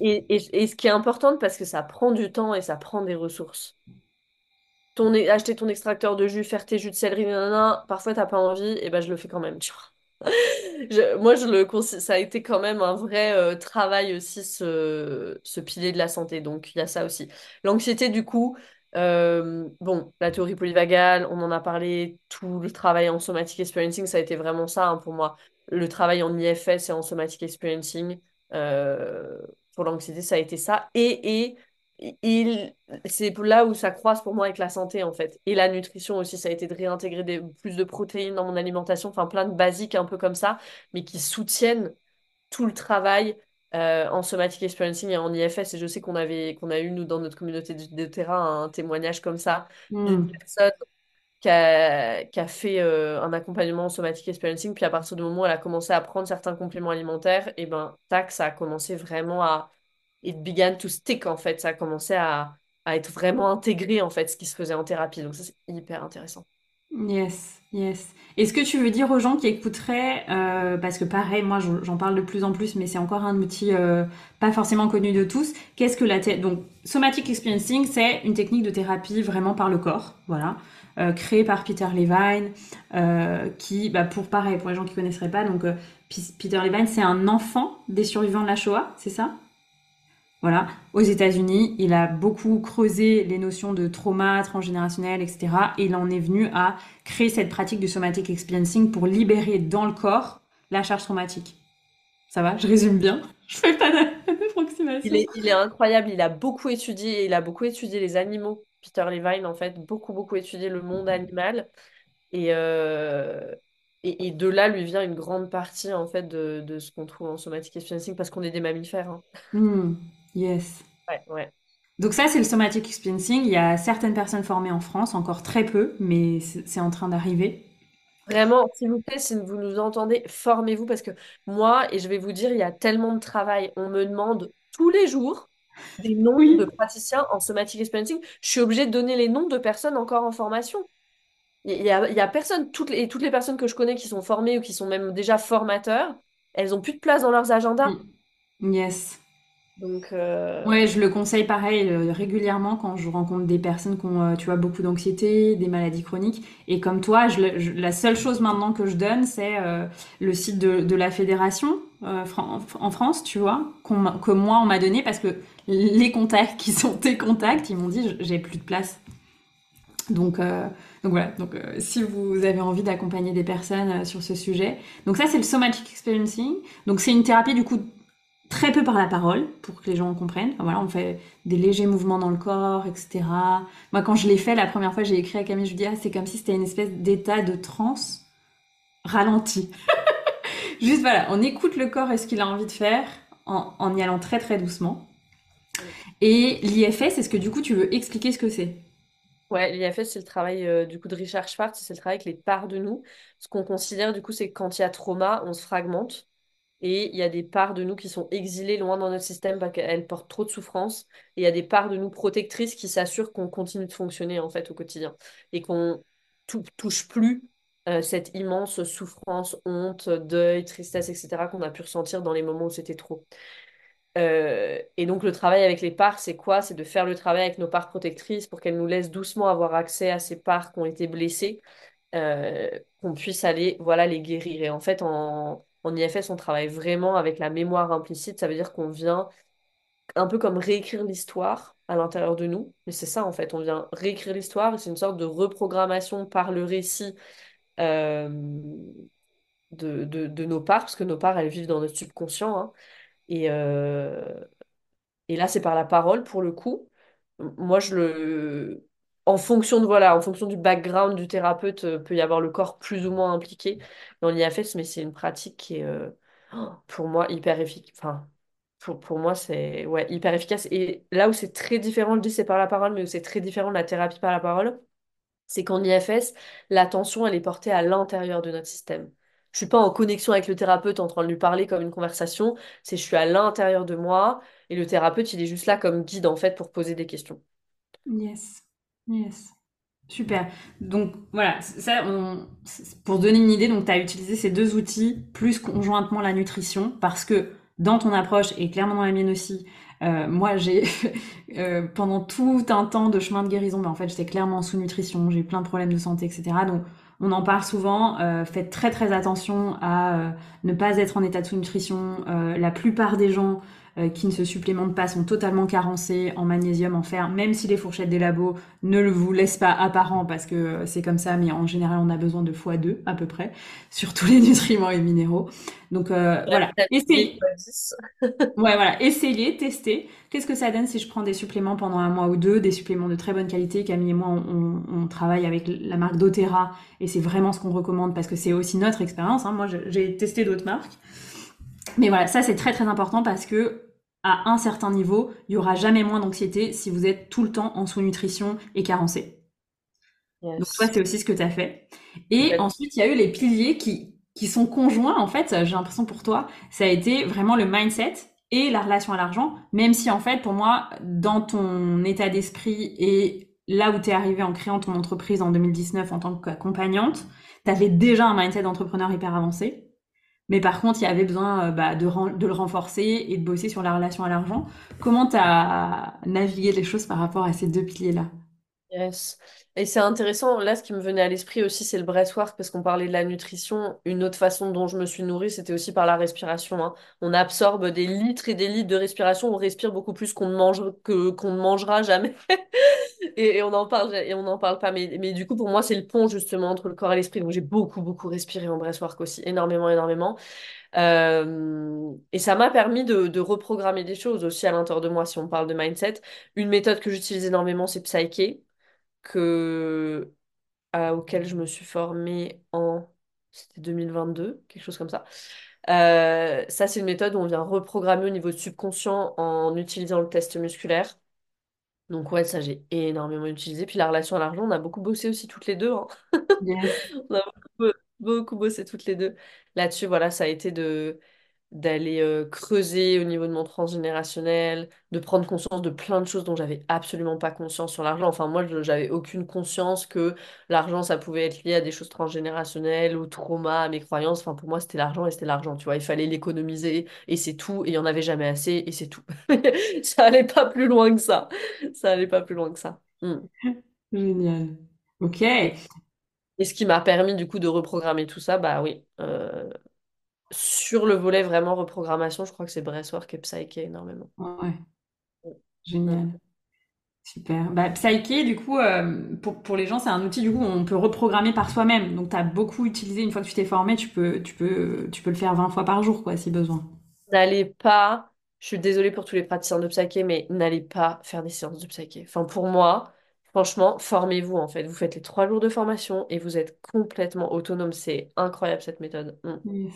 Et, et, et ce qui est important, parce que ça prend du temps et ça prend des ressources. Ton, acheter ton extracteur de jus, faire tes jus de céleri, nanana, parfois t'as pas envie, et ben je le fais quand même, tu vois. je, moi, je le, ça a été quand même un vrai euh, travail aussi, ce, ce pilier de la santé. Donc, il y a ça aussi. L'anxiété, du coup, euh, bon, la théorie polyvagale, on en a parlé, tout le travail en Somatic Experiencing, ça a été vraiment ça hein, pour moi. Le travail en I F S et en Somatic Experiencing, Euh, pour l'anxiété ça a été ça et, et, et c'est là où ça croise pour moi avec la santé en fait, et la nutrition aussi, ça a été de réintégrer des, plus de protéines dans mon alimentation, enfin plein de basiques un peu comme ça mais qui soutiennent tout le travail euh, en Somatic Experiencing et en I F S. Et je sais qu'on avait qu'on a eu nous dans notre communauté de, de terrain un témoignage comme ça mm. d'une personne qui a, qui a fait euh, un accompagnement en Somatic Experiencing, puis à partir du moment où elle a commencé à prendre certains compléments alimentaires, et ben tac, ça a commencé vraiment à... It began to stick, en fait. Ça a commencé à, à être vraiment intégré, en fait, ce qui se faisait en thérapie. Donc ça, c'est hyper intéressant. Yes, yes. Est-ce que tu veux dire aux gens qui écouteraient, euh, parce que pareil, moi, j'en parle de plus en plus, mais c'est encore un outil euh, pas forcément connu de tous. Qu'est-ce que la... Th- Donc, Somatic Experiencing, c'est une technique de thérapie vraiment par le corps, voilà. Euh, créé par Peter Levine, euh, qui, bah pour pareil, pour les gens qui ne connaisseraient pas, donc euh, P- Peter Levine, c'est un enfant des survivants de la Shoah, c'est ça ? Voilà. Aux États-Unis, il a beaucoup creusé les notions de trauma transgénérationnel, et cetera. Et il en est venu à créer cette pratique du Somatic Experiencing pour libérer dans le corps la charge traumatique. Ça va ? Je résume bien ? Je fais pas d'approximation. Il est, il est incroyable, il a beaucoup étudié, il a beaucoup étudié les animaux. Peter Levine, en fait, beaucoup, beaucoup étudié le monde animal. Et, euh, et, et de là, lui vient une grande partie, en fait, de, de ce qu'on trouve en Somatic Experiencing, parce qu'on est des mammifères. Hein. Mmh, yes. Ouais, ouais. Donc ça, c'est le Somatic Experiencing. Il y a certaines personnes formées en France, encore très peu, mais c'est, c'est en train d'arriver. Vraiment, s'il vous plaît, si vous nous entendez, formez-vous, parce que moi, et je vais vous dire, il y a tellement de travail. On me demande tous les jours des noms oui. de praticiens en Somatic Experiencing. Je suis obligée de donner les noms de personnes encore en formation. Il n'y a, a personne, toutes les, toutes les personnes que je connais qui sont formées ou qui sont même déjà formateurs, elles n'ont plus de place dans leurs agendas. Yes. Donc, euh... ouais, je le conseille pareil euh, régulièrement quand je rencontre des personnes qui ont euh, tu vois, beaucoup d'anxiété, des maladies chroniques. Et comme toi, je, je, la seule chose maintenant que je donne, c'est euh, le site de, de la fédération euh, fran- en France, tu vois, qu'on, que moi, on m'a donné parce que les contacts qui sont tes contacts, ils m'ont dit « j'ai plus de place ». Donc, euh, donc voilà, donc, euh, si vous avez envie d'accompagner des personnes euh, sur ce sujet. Donc ça, c'est le Somatic Experiencing. Donc c'est une thérapie du coup très peu par la parole, pour que les gens en comprennent. Enfin, voilà, on fait des légers mouvements dans le corps, et cetera. Moi, quand je l'ai fait, la première fois, j'ai écrit à Camille, je lui dis, ah, c'est comme si c'était une espèce d'état de transe ralenti. Juste, voilà, on écoute le corps et ce qu'il a envie de faire, en, en y allant très, très doucement. Et l'I F S, est-ce que du coup, tu veux expliquer ce que c'est ? Ouais, l'I F S, c'est le travail euh, du coup de Richard Schwartz, c'est le travail avec les parts de nous. Ce qu'on considère du coup, c'est que quand il y a trauma, on se fragmente et il y a des parts de nous qui sont exilées loin dans notre système parce qu'elles portent trop de souffrance et il y a des parts de nous protectrices qui s'assurent qu'on continue de fonctionner en fait au quotidien et qu'on tou- touche plus euh, cette immense souffrance, honte, deuil, tristesse, et cetera qu'on a pu ressentir dans les moments où c'était trop. Euh, et donc le travail avec les parts, c'est quoi? C'est de faire le travail avec nos parts protectrices pour qu'elles nous laissent doucement avoir accès à ces parts qui ont été blessées, euh, qu'on puisse aller voilà, les guérir. Et en fait, en, en I F S, on travaille vraiment avec la mémoire implicite. Ça veut dire qu'on vient un peu comme réécrire l'histoire à l'intérieur de nous. Mais c'est ça, en fait, on vient réécrire l'histoire. C'est une sorte de reprogrammation par le récit euh, de, de, de nos parts, parce que nos parts, elles vivent dans notre subconscient, hein. Et, euh... et là, c'est par la parole, pour le coup. Moi, je le... En fonction de, voilà, en fonction du background du thérapeute, euh, peut y avoir le corps plus ou moins impliqué dans l'I F S, mais c'est une pratique qui est, euh, pour moi, hyper efficace. Enfin, pour, pour moi, c'est ouais, hyper efficace. Et là où c'est très différent, je dis c'est par la parole, mais où c'est très différent de la thérapie par la parole, c'est qu'en I F S, l'attention, elle est portée à l'intérieur de notre système. Je suis pas en connexion avec le thérapeute en train de lui parler comme une conversation, c'est je suis à l'intérieur de moi et le thérapeute, il est juste là comme guide en fait pour poser des questions. Yes, yes. Super. Donc voilà, ça, on... pour donner une idée, donc tu as utilisé ces deux outils plus conjointement la nutrition parce que dans ton approche et clairement dans la mienne aussi, euh, moi j'ai euh, pendant tout un temps de chemin de guérison, mais en fait j'étais clairement en sous-nutrition, j'ai eu plein de problèmes de santé, et cetera. Donc on en parle souvent, euh, faites très très attention à euh, ne pas être en état de sous-nutrition. Euh, la plupart des gens euh, qui ne se supplémentent pas sont totalement carencés en magnésium, en fer, même si les fourchettes des labos ne le vous laissent pas apparent parce que euh, c'est comme ça, mais en général on a besoin de fois deux à peu près, sur tous les nutriments et minéraux. Donc euh, voilà, essayez. ouais, voilà. essayez, testez. Qu'est-ce que ça donne si je prends des suppléments pendant un mois ou deux, des suppléments de très bonne qualité? Camille et moi, on, on, on travaille avec la marque doTERRA et c'est vraiment ce qu'on recommande parce que c'est aussi notre expérience, hein. Moi, je, j'ai testé d'autres marques. Mais voilà, ça, c'est très, très important parce que à un certain niveau, il n'y aura jamais moins d'anxiété si vous êtes tout le temps en sous-nutrition et carencé. Yes. Donc, toi, c'est aussi ce que tu as fait. Et yes. Ensuite, il y a eu les piliers qui, qui sont conjoints, en fait, j'ai l'impression pour toi, ça a été vraiment le mindset et la relation à l'argent, même si, en fait, pour moi, dans ton état d'esprit et là où tu es arrivée en créant ton entreprise en deux mille dix-neuf en tant qu'accompagnante, tu avais déjà un mindset d'entrepreneur hyper avancé. Mais par contre, il y avait besoin euh, bah, de, ren- de le renforcer et de bosser sur la relation à l'argent. Comment tu as navigué les choses par rapport à ces deux piliers-là? Yes. Et c'est intéressant. Là, ce qui me venait à l'esprit aussi, c'est le breathwork, parce qu'on parlait de la nutrition. Une autre façon dont je me suis nourrie, c'était aussi par la respiration, hein. On absorbe des litres et des litres de respiration. On respire beaucoup plus qu'on ne mange, que, qu'on ne mangera jamais. Et, et on en parle, et on n'en parle pas. Mais, mais du coup, pour moi, c'est le pont justement entre le corps et l'esprit. Donc, j'ai beaucoup, beaucoup respiré en breathwork aussi. Énormément, énormément. Euh, et ça m'a permis de, de reprogrammer des choses aussi à l'intérieur de moi, si on parle de mindset. Une méthode que j'utilise énormément, c'est Psyché. Que, euh, auquel je me suis formée en c'était deux mille vingt-deux, quelque chose comme ça. Euh, ça, c'est une méthode où on vient reprogrammer au niveau du subconscient en utilisant le test musculaire. Donc ouais, ça, j'ai énormément utilisé. Puis la relation à l'argent, on a beaucoup bossé aussi toutes les deux, hein. Yes. On a beaucoup, beaucoup bossé toutes les deux. Là-dessus, voilà, ça a été de... d'aller euh, creuser au niveau de mon transgénérationnel, de prendre conscience de plein de choses dont j'avais absolument pas conscience sur l'argent. Enfin, moi, je, j'avais aucune conscience que l'argent, ça pouvait être lié à des choses transgénérationnelles, au trauma, à mes croyances. Enfin, pour moi, c'était l'argent et c'était l'argent, tu vois. Il fallait l'économiser et c'est tout. Et il n'y en avait jamais assez et c'est tout. Ça allait pas plus loin que ça. Ça allait pas plus loin que ça. Mm. Génial. OK. Et ce qui m'a permis, du coup, de reprogrammer tout ça, bah oui, euh... sur le volet vraiment reprogrammation, je crois que c'est breathwork et Psyché énormément. Ouais. Ouais. Génial. Super. Bah, Psyché, du coup, euh, pour, pour les gens, c'est un outil du coup où on peut reprogrammer par soi-même. Donc, tu as beaucoup utilisé, une fois que tu t'es formé, tu peux, tu peux, tu peux le faire vingt fois par jour, quoi, si besoin. N'allez pas je suis désolée pour tous les praticiens de psyché, mais n'allez pas faire des séances de psyché. Enfin, pour moi, franchement, formez-vous en fait. Vous faites les trois jours de formation et vous êtes complètement autonome. C'est incroyable cette méthode. Mm. Yes.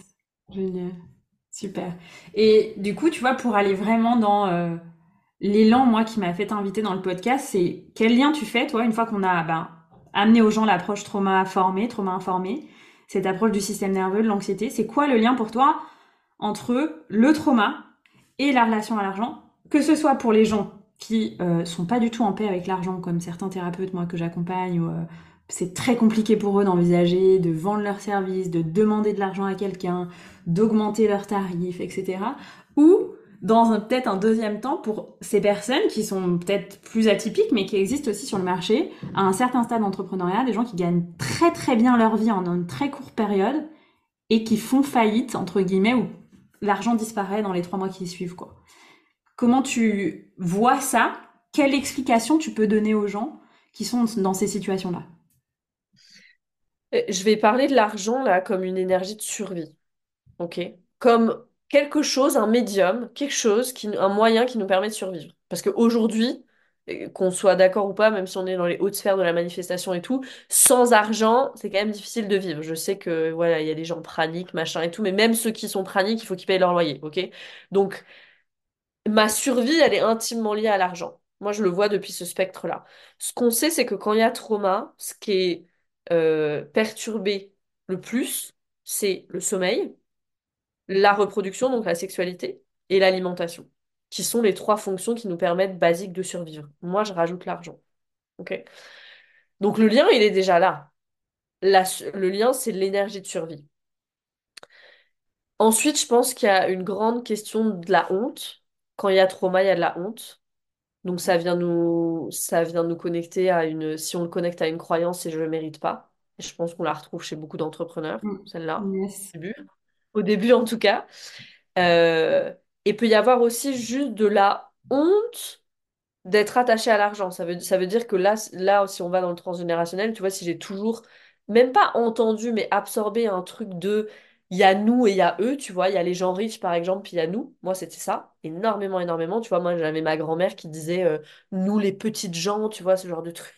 Génial. Super. Et du coup, tu vois, pour aller vraiment dans euh, l'élan, moi, qui m'a fait t'inviter dans le podcast, c'est quel lien tu fais, toi, une fois qu'on a ben, amené aux gens l'approche trauma informée, trauma informée, cette approche du système nerveux, de l'anxiété, c'est quoi le lien pour toi entre le trauma et la relation à l'argent, que ce soit pour les gens qui euh, sont pas du tout en paix avec l'argent, comme certains thérapeutes, moi, que j'accompagne, où euh, c'est très compliqué pour eux d'envisager, de vendre leurs services, de demander de l'argent à quelqu'un, d'augmenter leurs tarifs, et cetera. Ou, dans un, peut-être un deuxième temps, pour ces personnes qui sont peut-être plus atypiques, mais qui existent aussi sur le marché, à un certain stade d'entrepreneuriat, des gens qui gagnent très très bien leur vie en une très courte période, et qui font faillite, entre guillemets, ou l'argent disparaît dans les trois mois qui suivent, quoi. Comment tu vois ça? Quelle explication tu peux donner aux gens qui sont dans ces situations-là? Je vais parler de l'argent là comme une énergie de survie, ok? Comme quelque chose, un médium, quelque chose, qui, un moyen qui nous permet de survivre. Parce qu'aujourd'hui, qu'on soit d'accord ou pas, même si on est dans les hautes sphères de la manifestation et tout, sans argent, c'est quand même difficile de vivre. Je sais que voilà, il y a des gens praniques, machin et tout, mais même ceux qui sont praniques, il faut qu'ils payent leur loyer, ok? Donc, ma survie, elle est intimement liée à l'argent. Moi, je le vois depuis ce spectre-là. Ce qu'on sait, c'est que quand il y a trauma, ce qui est euh, perturbé le plus, c'est le sommeil, la reproduction, donc la sexualité, et l'alimentation, qui sont les trois fonctions qui nous permettent basiques de survivre. Moi, je rajoute l'argent. Okay, donc le lien, il est déjà là. La, le lien, c'est l'énergie de survie. Ensuite, je pense qu'il y a une grande question de la honte. Quand il y a trauma, il y a de la honte. Donc ça vient nous, ça vient nous connecter à une... Si on le connecte à une croyance, c'est « je ne le mérite pas ». Je pense qu'on la retrouve chez beaucoup d'entrepreneurs, celle-là, yes. au début. Au début, en tout cas. Euh... Et peut y avoir aussi juste de la honte d'être attaché à l'argent. Ça veut, ça veut dire que là, là, si on va dans le transgénérationnel, tu vois, si j'ai toujours, même pas entendu, mais absorbé un truc de... Il y a nous et il y a eux, tu vois, il y a les gens riches par exemple, puis il y a nous. Moi, c'était ça, énormément, énormément. Tu vois, moi, j'avais ma grand-mère qui disait euh, « nous, les petites gens », tu vois, ce genre de truc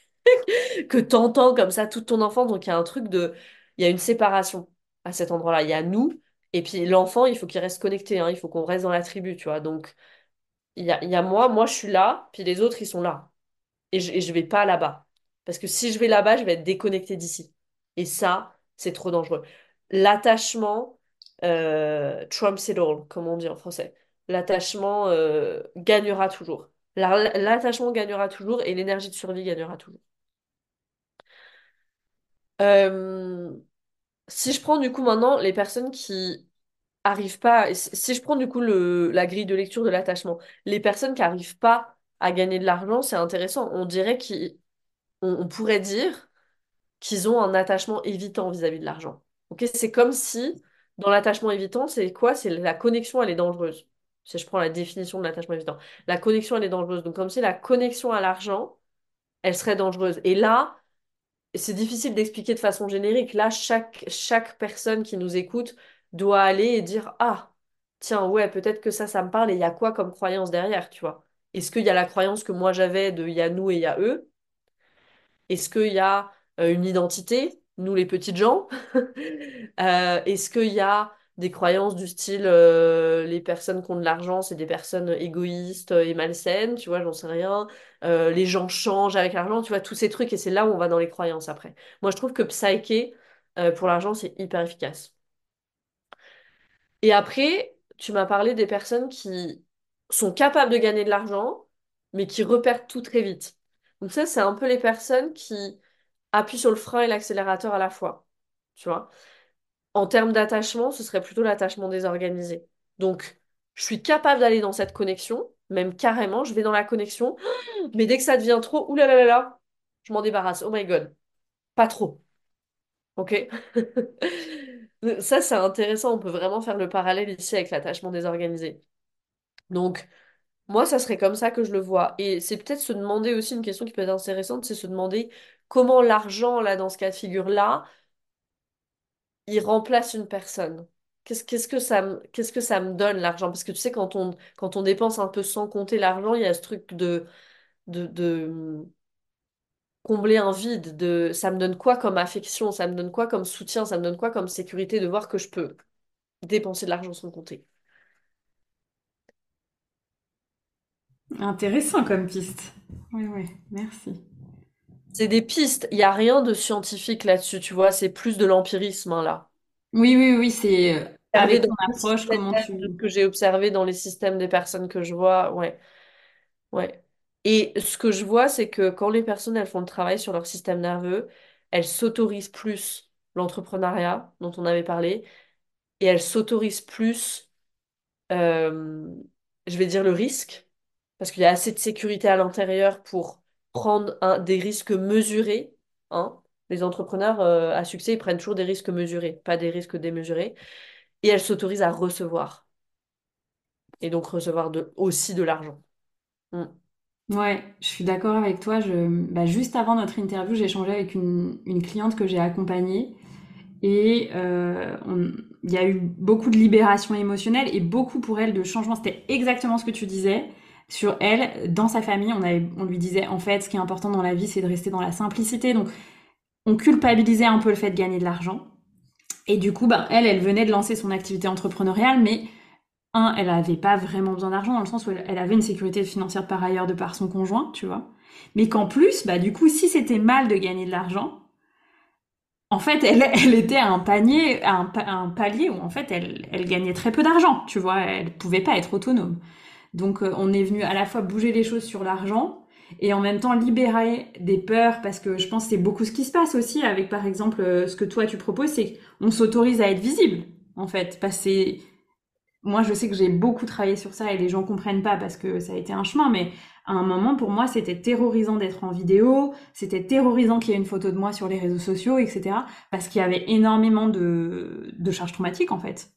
que t'entends comme ça toute ton enfance. Donc, il y a un truc de... Il y a une séparation à cet endroit-là. Il y a nous, et puis l'enfant, il faut qu'il reste connecté, hein, il faut qu'on reste dans la tribu, tu vois. Donc, il y a, il y a moi, moi, je suis là, puis les autres, ils sont là. Et je, et je vais pas là-bas. Parce que si je vais là-bas, je vais être déconnectée d'ici. Et ça, c'est trop dangereux. L'attachement euh, trumps it all, comme on dit en français. L'attachement euh, gagnera toujours. La, l'attachement gagnera toujours et l'énergie de survie gagnera toujours. Euh, si je prends du coup maintenant les personnes qui arrivent pas, si je prends du coup le, la grille de lecture de l'attachement, les personnes qui arrivent pas à gagner de l'argent, c'est intéressant. On dirait qu'on on pourrait dire qu'ils ont un attachement évitant vis-à-vis de l'argent. Okay, c'est comme si, dans l'attachement évitant, c'est quoi? C'est la connexion, elle est dangereuse. Si je prends la définition de l'attachement évitant. La connexion, elle est dangereuse. Donc, comme si la connexion à l'argent, elle serait dangereuse. Et là, c'est difficile d'expliquer de façon générique. Là, chaque, chaque personne qui nous écoute doit aller et dire « Ah, tiens, ouais, peut-être que ça, ça me parle. Et il y a quoi comme croyance derrière, tu vois? Est-ce qu'il y a la croyance que moi, j'avais de « il y a nous et il y a eux » ? Est-ce qu'il y a une identité ? Nous les petites gens, euh, est-ce qu'il y a des croyances du style euh, les personnes qui ont de l'argent, c'est des personnes égoïstes et malsaines, tu vois, j'en sais rien, euh, les gens changent avec l'argent, tu vois, tous ces trucs, et c'est là où on va dans les croyances après. Moi, je trouve que Psyché, euh, pour l'argent, c'est hyper efficace. Et après, tu m'as parlé des personnes qui sont capables de gagner de l'argent, mais qui repèrent tout très vite. Donc ça, c'est un peu les personnes qui... appuie sur le frein et l'accélérateur à la fois, tu vois. En termes d'attachement, ce serait plutôt l'attachement désorganisé. Donc, je suis capable d'aller dans cette connexion, même carrément, je vais dans la connexion, mais dès que ça devient trop, oulalala, je m'en débarrasse, oh my god, pas trop. Ok. Ça, c'est intéressant, on peut vraiment faire le parallèle ici avec l'attachement désorganisé. Donc, moi, ça serait comme ça que je le vois. Et c'est peut-être se demander aussi, une question qui peut être intéressante, c'est se demander comment l'argent, là, dans ce cas de figure-là, il remplace une personne. Qu'est-ce qu'est-ce que ça me, qu'est-ce que ça me donne, l'argent? Parce que tu sais, quand on, quand on dépense un peu sans compter l'argent, il y a ce truc de, de, de combler un vide, de ça me donne quoi comme affection, ça me donne quoi comme soutien, ça me donne quoi comme sécurité, de voir que je peux dépenser de l'argent sans compter. Intéressant comme piste. Oui, oui, merci. C'est des pistes, il n'y a rien de scientifique là-dessus, tu vois, c'est plus de l'empirisme, hein, là. Oui, oui, oui, c'est avec ton approche, comment tu... que j'ai observé dans les systèmes des personnes que je vois, ouais. Ouais. Et ce que je vois, c'est que quand les personnes, elles font le travail sur leur système nerveux, elles s'autorisent plus l'entrepreneuriat dont on avait parlé, et elles s'autorisent plus, euh, je vais dire, le risque, parce qu'il y a assez de sécurité à l'intérieur pour prendre un, des risques mesurés, hein. Les entrepreneurs euh, à succès, ils prennent toujours des risques mesurés, pas des risques démesurés. Et elles s'autorisent à recevoir. Et donc recevoir de, aussi de l'argent. Mm. Ouais, je suis d'accord avec toi. Je... Bah, juste avant notre interview, j'ai échangé avec une, une cliente que j'ai accompagnée. Et euh, on... il y a eu beaucoup de libération émotionnelle et beaucoup pour elle de changement. C'était exactement ce que tu disais. Sur elle, dans sa famille, on, avait... on lui disait en fait, ce qui est important dans la vie, c'est de rester dans la simplicité. Donc, on culpabilisait un peu le fait de gagner de l'argent. Et du coup, ben, elle, elle venait de lancer son activité entrepreneuriale, mais un, elle n'avait pas vraiment besoin d'argent, dans le sens où elle, elle avait une sécurité financière par ailleurs de par son conjoint, tu vois. Mais qu'en plus, bah, du coup, si c'était mal de gagner de l'argent, en fait, elle, elle était à un panier, à un, à un palier où en fait, elle, elle gagnait très peu d'argent, tu vois. Elle ne pouvait pas être autonome. Donc, on est venu à la fois bouger les choses sur l'argent, et en même temps libérer des peurs, parce que je pense que c'est beaucoup ce qui se passe aussi avec, par exemple, ce que toi tu proposes, c'est qu'on s'autorise à être visible, en fait. Parce que moi, je sais que j'ai beaucoup travaillé sur ça et les gens comprennent pas parce que ça a été un chemin, mais à un moment, pour moi, c'était terrorisant d'être en vidéo, c'était terrorisant qu'il y ait une photo de moi sur les réseaux sociaux, et cetera. Parce qu'il y avait énormément de, de charges traumatiques, en fait.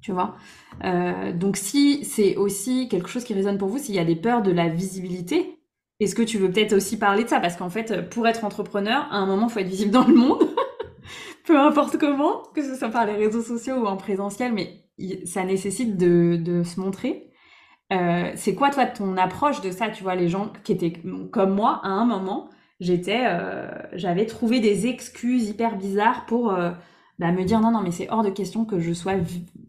Tu vois, euh, donc si c'est aussi quelque chose qui résonne pour vous, s'il y a des peurs de la visibilité, est-ce que tu veux peut-être aussi parler de ça? Parce qu'en fait, pour être entrepreneur, à un moment, il faut être visible dans le monde, peu importe comment, que ce soit par les réseaux sociaux ou en présentiel, mais ça nécessite de, de se montrer. Euh, c'est quoi, toi, ton approche de ça? Tu vois, les gens qui étaient comme moi, à un moment, j'étais, euh, j'avais trouvé des excuses hyper bizarres pour euh, bah, me dire non, non, mais c'est hors de question que je sois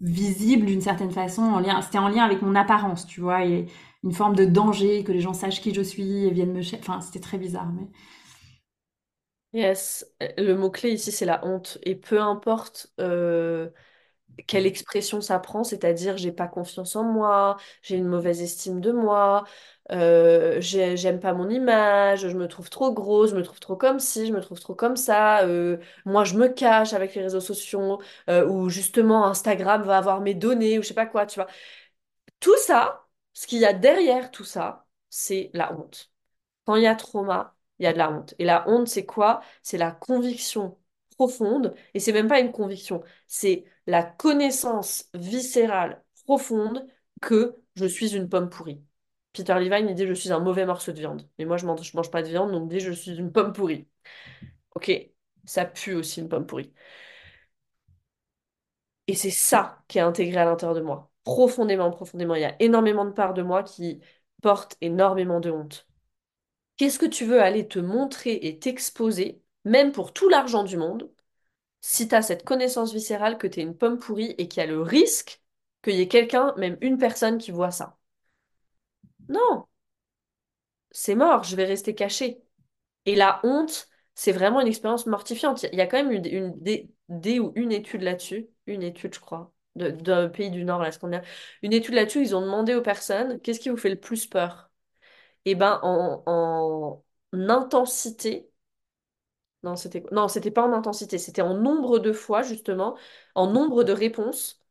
visible d'une certaine façon. En lien, c'était en lien avec mon apparence, tu vois, et une forme de danger, que les gens sachent qui je suis et viennent me chercher. Enfin, c'était très bizarre, mais... Yes, le mot-clé ici, c'est la honte. Et peu importe euh, quelle expression ça prend, c'est-à-dire j'ai pas confiance en moi, j'ai une mauvaise estime de moi, euh, j'ai, j'aime pas mon image, je me trouve trop grosse, je me trouve trop comme ci, je me trouve trop comme ça, euh, moi je me cache avec les réseaux sociaux, euh, ou justement Instagram va avoir mes données, ou je sais pas quoi, tu vois. Tout ça... Ce qu'il y a derrière tout ça, c'est la honte. Quand il y a trauma, il y a de la honte. Et la honte, c'est quoi? C'est la conviction profonde, et c'est même pas une conviction, c'est la connaissance viscérale profonde que je suis une pomme pourrie. Peter Levine, il dit « je suis un mauvais morceau de viande ». Mais moi, je mange, je mange pas de viande, donc il dit « je suis une pomme pourrie ». Ok, ça pue aussi une pomme pourrie. Et c'est ça qui est intégré à l'intérieur de moi. Profondément, profondément. Il y a énormément de parts de moi qui portent énormément de honte. Qu'est-ce que tu veux aller te montrer et t'exposer, même pour tout l'argent du monde, si tu as cette connaissance viscérale que tu es une pomme pourrie et qu'il y a le risque qu'il y ait quelqu'un, même une personne, qui voit ça? Non, c'est mort, je vais rester cachée. Et la honte, c'est vraiment une expérience mortifiante. Il y a quand même une, une, des, des ou une étude là-dessus, une étude, je crois, d'un pays du Nord, là, Scandinavie. Une étude là-dessus, ils ont demandé aux personnes, qu'est-ce qui vous fait le plus peur? Et ben, en, en intensité, non, c'était non, c'était pas en intensité, c'était en nombre de fois, justement, en nombre de réponses,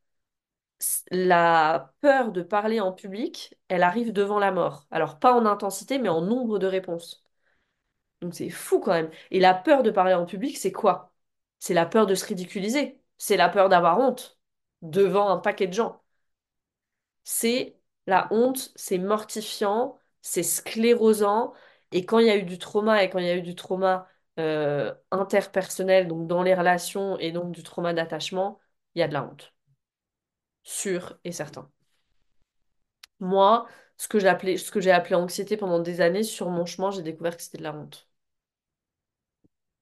la peur de parler en public, elle arrive devant la mort. Alors, pas en intensité, mais en nombre de réponses. Donc, c'est fou, quand même. Et la peur de parler en public, c'est quoi? C'est la peur de se ridiculiser. C'est la peur d'avoir honte devant un paquet de gens. C'est la honte, c'est mortifiant, c'est sclérosant, et quand il y a eu du trauma, et quand il y a eu du trauma euh, interpersonnel, donc dans les relations, et donc du trauma d'attachement, il y a de la honte. sûr et certain. Moi, ce que j'appelais, ce que j'ai appelé anxiété pendant des années, sur mon chemin, j'ai découvert que c'était de la honte.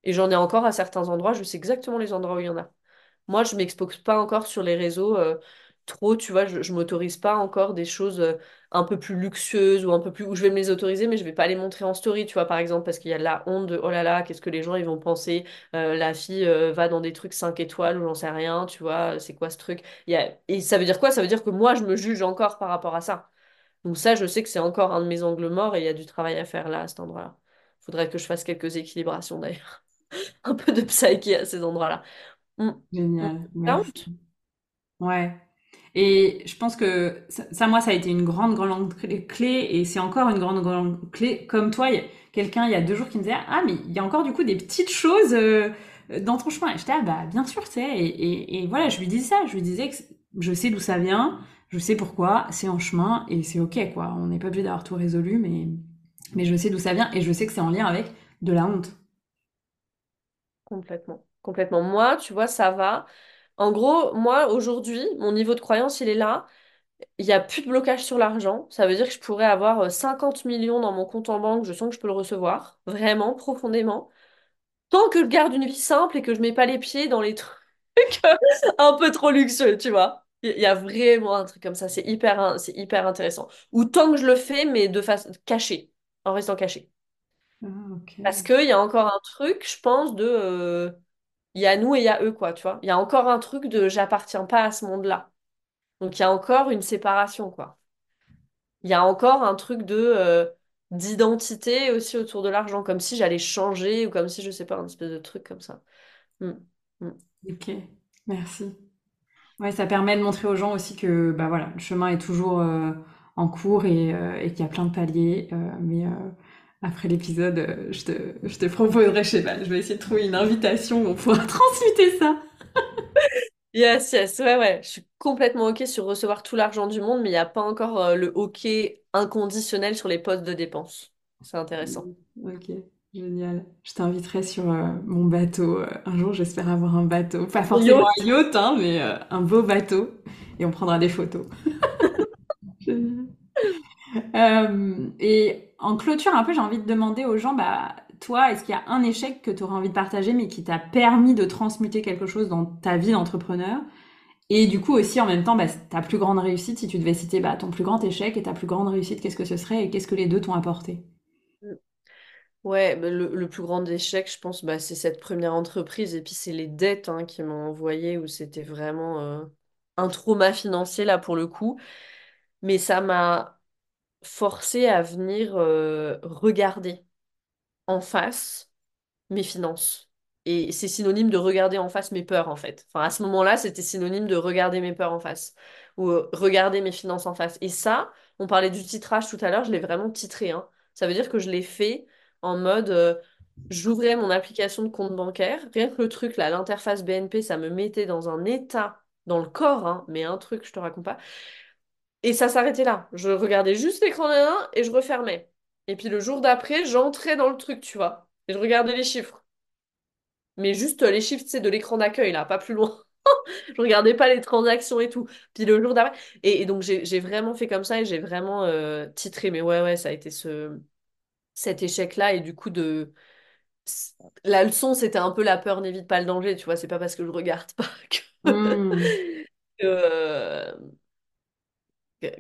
Et j'en ai encore à certains endroits, je sais exactement les endroits où il y en a. Moi, je ne m'expose pas encore sur les réseaux euh, trop, tu vois, je ne m'autorise pas encore des choses euh, un peu plus luxueuses ou un peu plus... où je vais me les autoriser, mais je ne vais pas les montrer en story, tu vois, par exemple, parce qu'il y a la honte de « oh là là, qu'est-ce que les gens ils vont penser euh, la fille euh, va dans des trucs cinq étoiles ou j'en sais rien, tu vois, c'est quoi ce truc ?» Il y a... Et ça veut dire quoi? Ça veut dire que moi, je me juge encore par rapport à ça. Donc ça, je sais que c'est encore un de mes angles morts et il y a du travail à faire là, à cet endroit-là. Il faudrait que je fasse quelques équilibrations d'ailleurs. Un peu de psyché à ces endroits-là. Mmh. Génial. Merci. Ouais. Et je pense que ça, ça, moi, ça a été une grande, grande clé et c'est encore une grande, grande clé. Comme toi, quelqu'un, il y a deux jours qui me disait « Ah, mais il y a encore du coup des petites choses euh, dans ton chemin. » Et j'étais « Ah bah, bien sûr, tu sais. » Et, et, et voilà, je lui disais ça. Je lui disais que je sais d'où ça vient. Je sais pourquoi, c'est en chemin et c'est ok quoi. On n'est pas obligé d'avoir tout résolu, mais, mais je sais d'où ça vient et je sais que c'est en lien avec de la honte. Complètement, complètement. Moi, tu vois, ça va. En gros, moi, aujourd'hui, mon niveau de croyance, il est là. Il n'y a plus de blocage sur l'argent. Ça veut dire que je pourrais avoir cinquante millions dans mon compte en banque. Je sens que je peux le recevoir, vraiment, profondément. Tant que je garde une vie simple et que je ne mets pas les pieds dans les trucs un peu trop luxueux, tu vois. Il y a vraiment un truc comme ça, c'est hyper, c'est hyper intéressant. Ou tant que je le fais, mais de façon cachée, en restant cachée. Ah, okay. Parce qu'il y a encore un truc, je pense, de... Euh, il y a nous et il y a eux, quoi, tu vois. Il y a encore un truc de j'appartiens pas à ce monde-là. Donc, il y a encore une séparation, quoi. Il y a encore un truc de euh, d'identité aussi autour de l'argent, comme si j'allais changer ou comme si, je sais pas, un espèce de truc comme ça. Mm. Mm. Ok, merci. Ouais, ça permet de montrer aux gens aussi que bah voilà, le chemin est toujours euh, en cours et, euh, et qu'il y a plein de paliers. Euh, mais euh, après l'épisode, euh, je, te, je te proposerai, je sais pas, je vais essayer de trouver une invitation où on pourra transmuter ça. Yes, yes, ouais, ouais. Je suis complètement ok sur recevoir tout l'argent du monde, mais il n'y a pas encore euh, le ok inconditionnel sur les postes de dépenses. C'est intéressant. Ok. Génial. Je t'inviterai sur euh, mon bateau. Un jour, j'espère avoir un bateau. Pas forcément un yacht, hein, mais euh, un beau bateau. Et on prendra des photos. euh, et en clôture, un peu, j'ai envie de demander aux gens, bah, toi, est-ce qu'il y a un échec que tu aurais envie de partager, mais qui t'a permis de transmuter quelque chose dans ta vie d'entrepreneur? Et du coup, aussi, en même temps, bah, ta plus grande réussite, si tu devais citer bah, ton plus grand échec et ta plus grande réussite, qu'est-ce que ce serait et qu'est-ce que les deux t'ont apporté? Ouais, le, le plus grand échec, je pense, bah, c'est cette première entreprise et puis c'est les dettes hein, qui m'ont envoyé où c'était vraiment euh, un trauma financier là pour le coup. Mais ça m'a forcé à venir euh, regarder en face mes finances. Et c'est synonyme de regarder en face mes peurs en fait. Enfin, à ce moment-là, c'était synonyme de regarder mes peurs en face ou euh, regarder mes finances en face. Et ça, on parlait du titrage tout à l'heure, je l'ai vraiment titré. Hein. Ça veut dire que je l'ai fait en mode, euh, j'ouvrais mon application de compte bancaire, rien que le truc là, l'interface B N P, ça me mettait dans un état, dans le corps, hein, mais un truc, je te raconte pas, et ça s'arrêtait là, je regardais juste l'écran d'un et je refermais, et puis le jour d'après, j'entrais dans le truc, tu vois, et je regardais les chiffres, mais juste les chiffres, c'est de l'écran d'accueil là, pas plus loin, je regardais pas les transactions et tout, puis le jour d'après, et, et donc j'ai, j'ai vraiment fait comme ça, et j'ai vraiment euh, titré, mais ouais, ouais, ça a été ce... cet échec-là, et du coup, de... la leçon, c'était un peu la peur n'évite pas le danger, tu vois, c'est pas parce que je regarde pas que... Mmh. euh...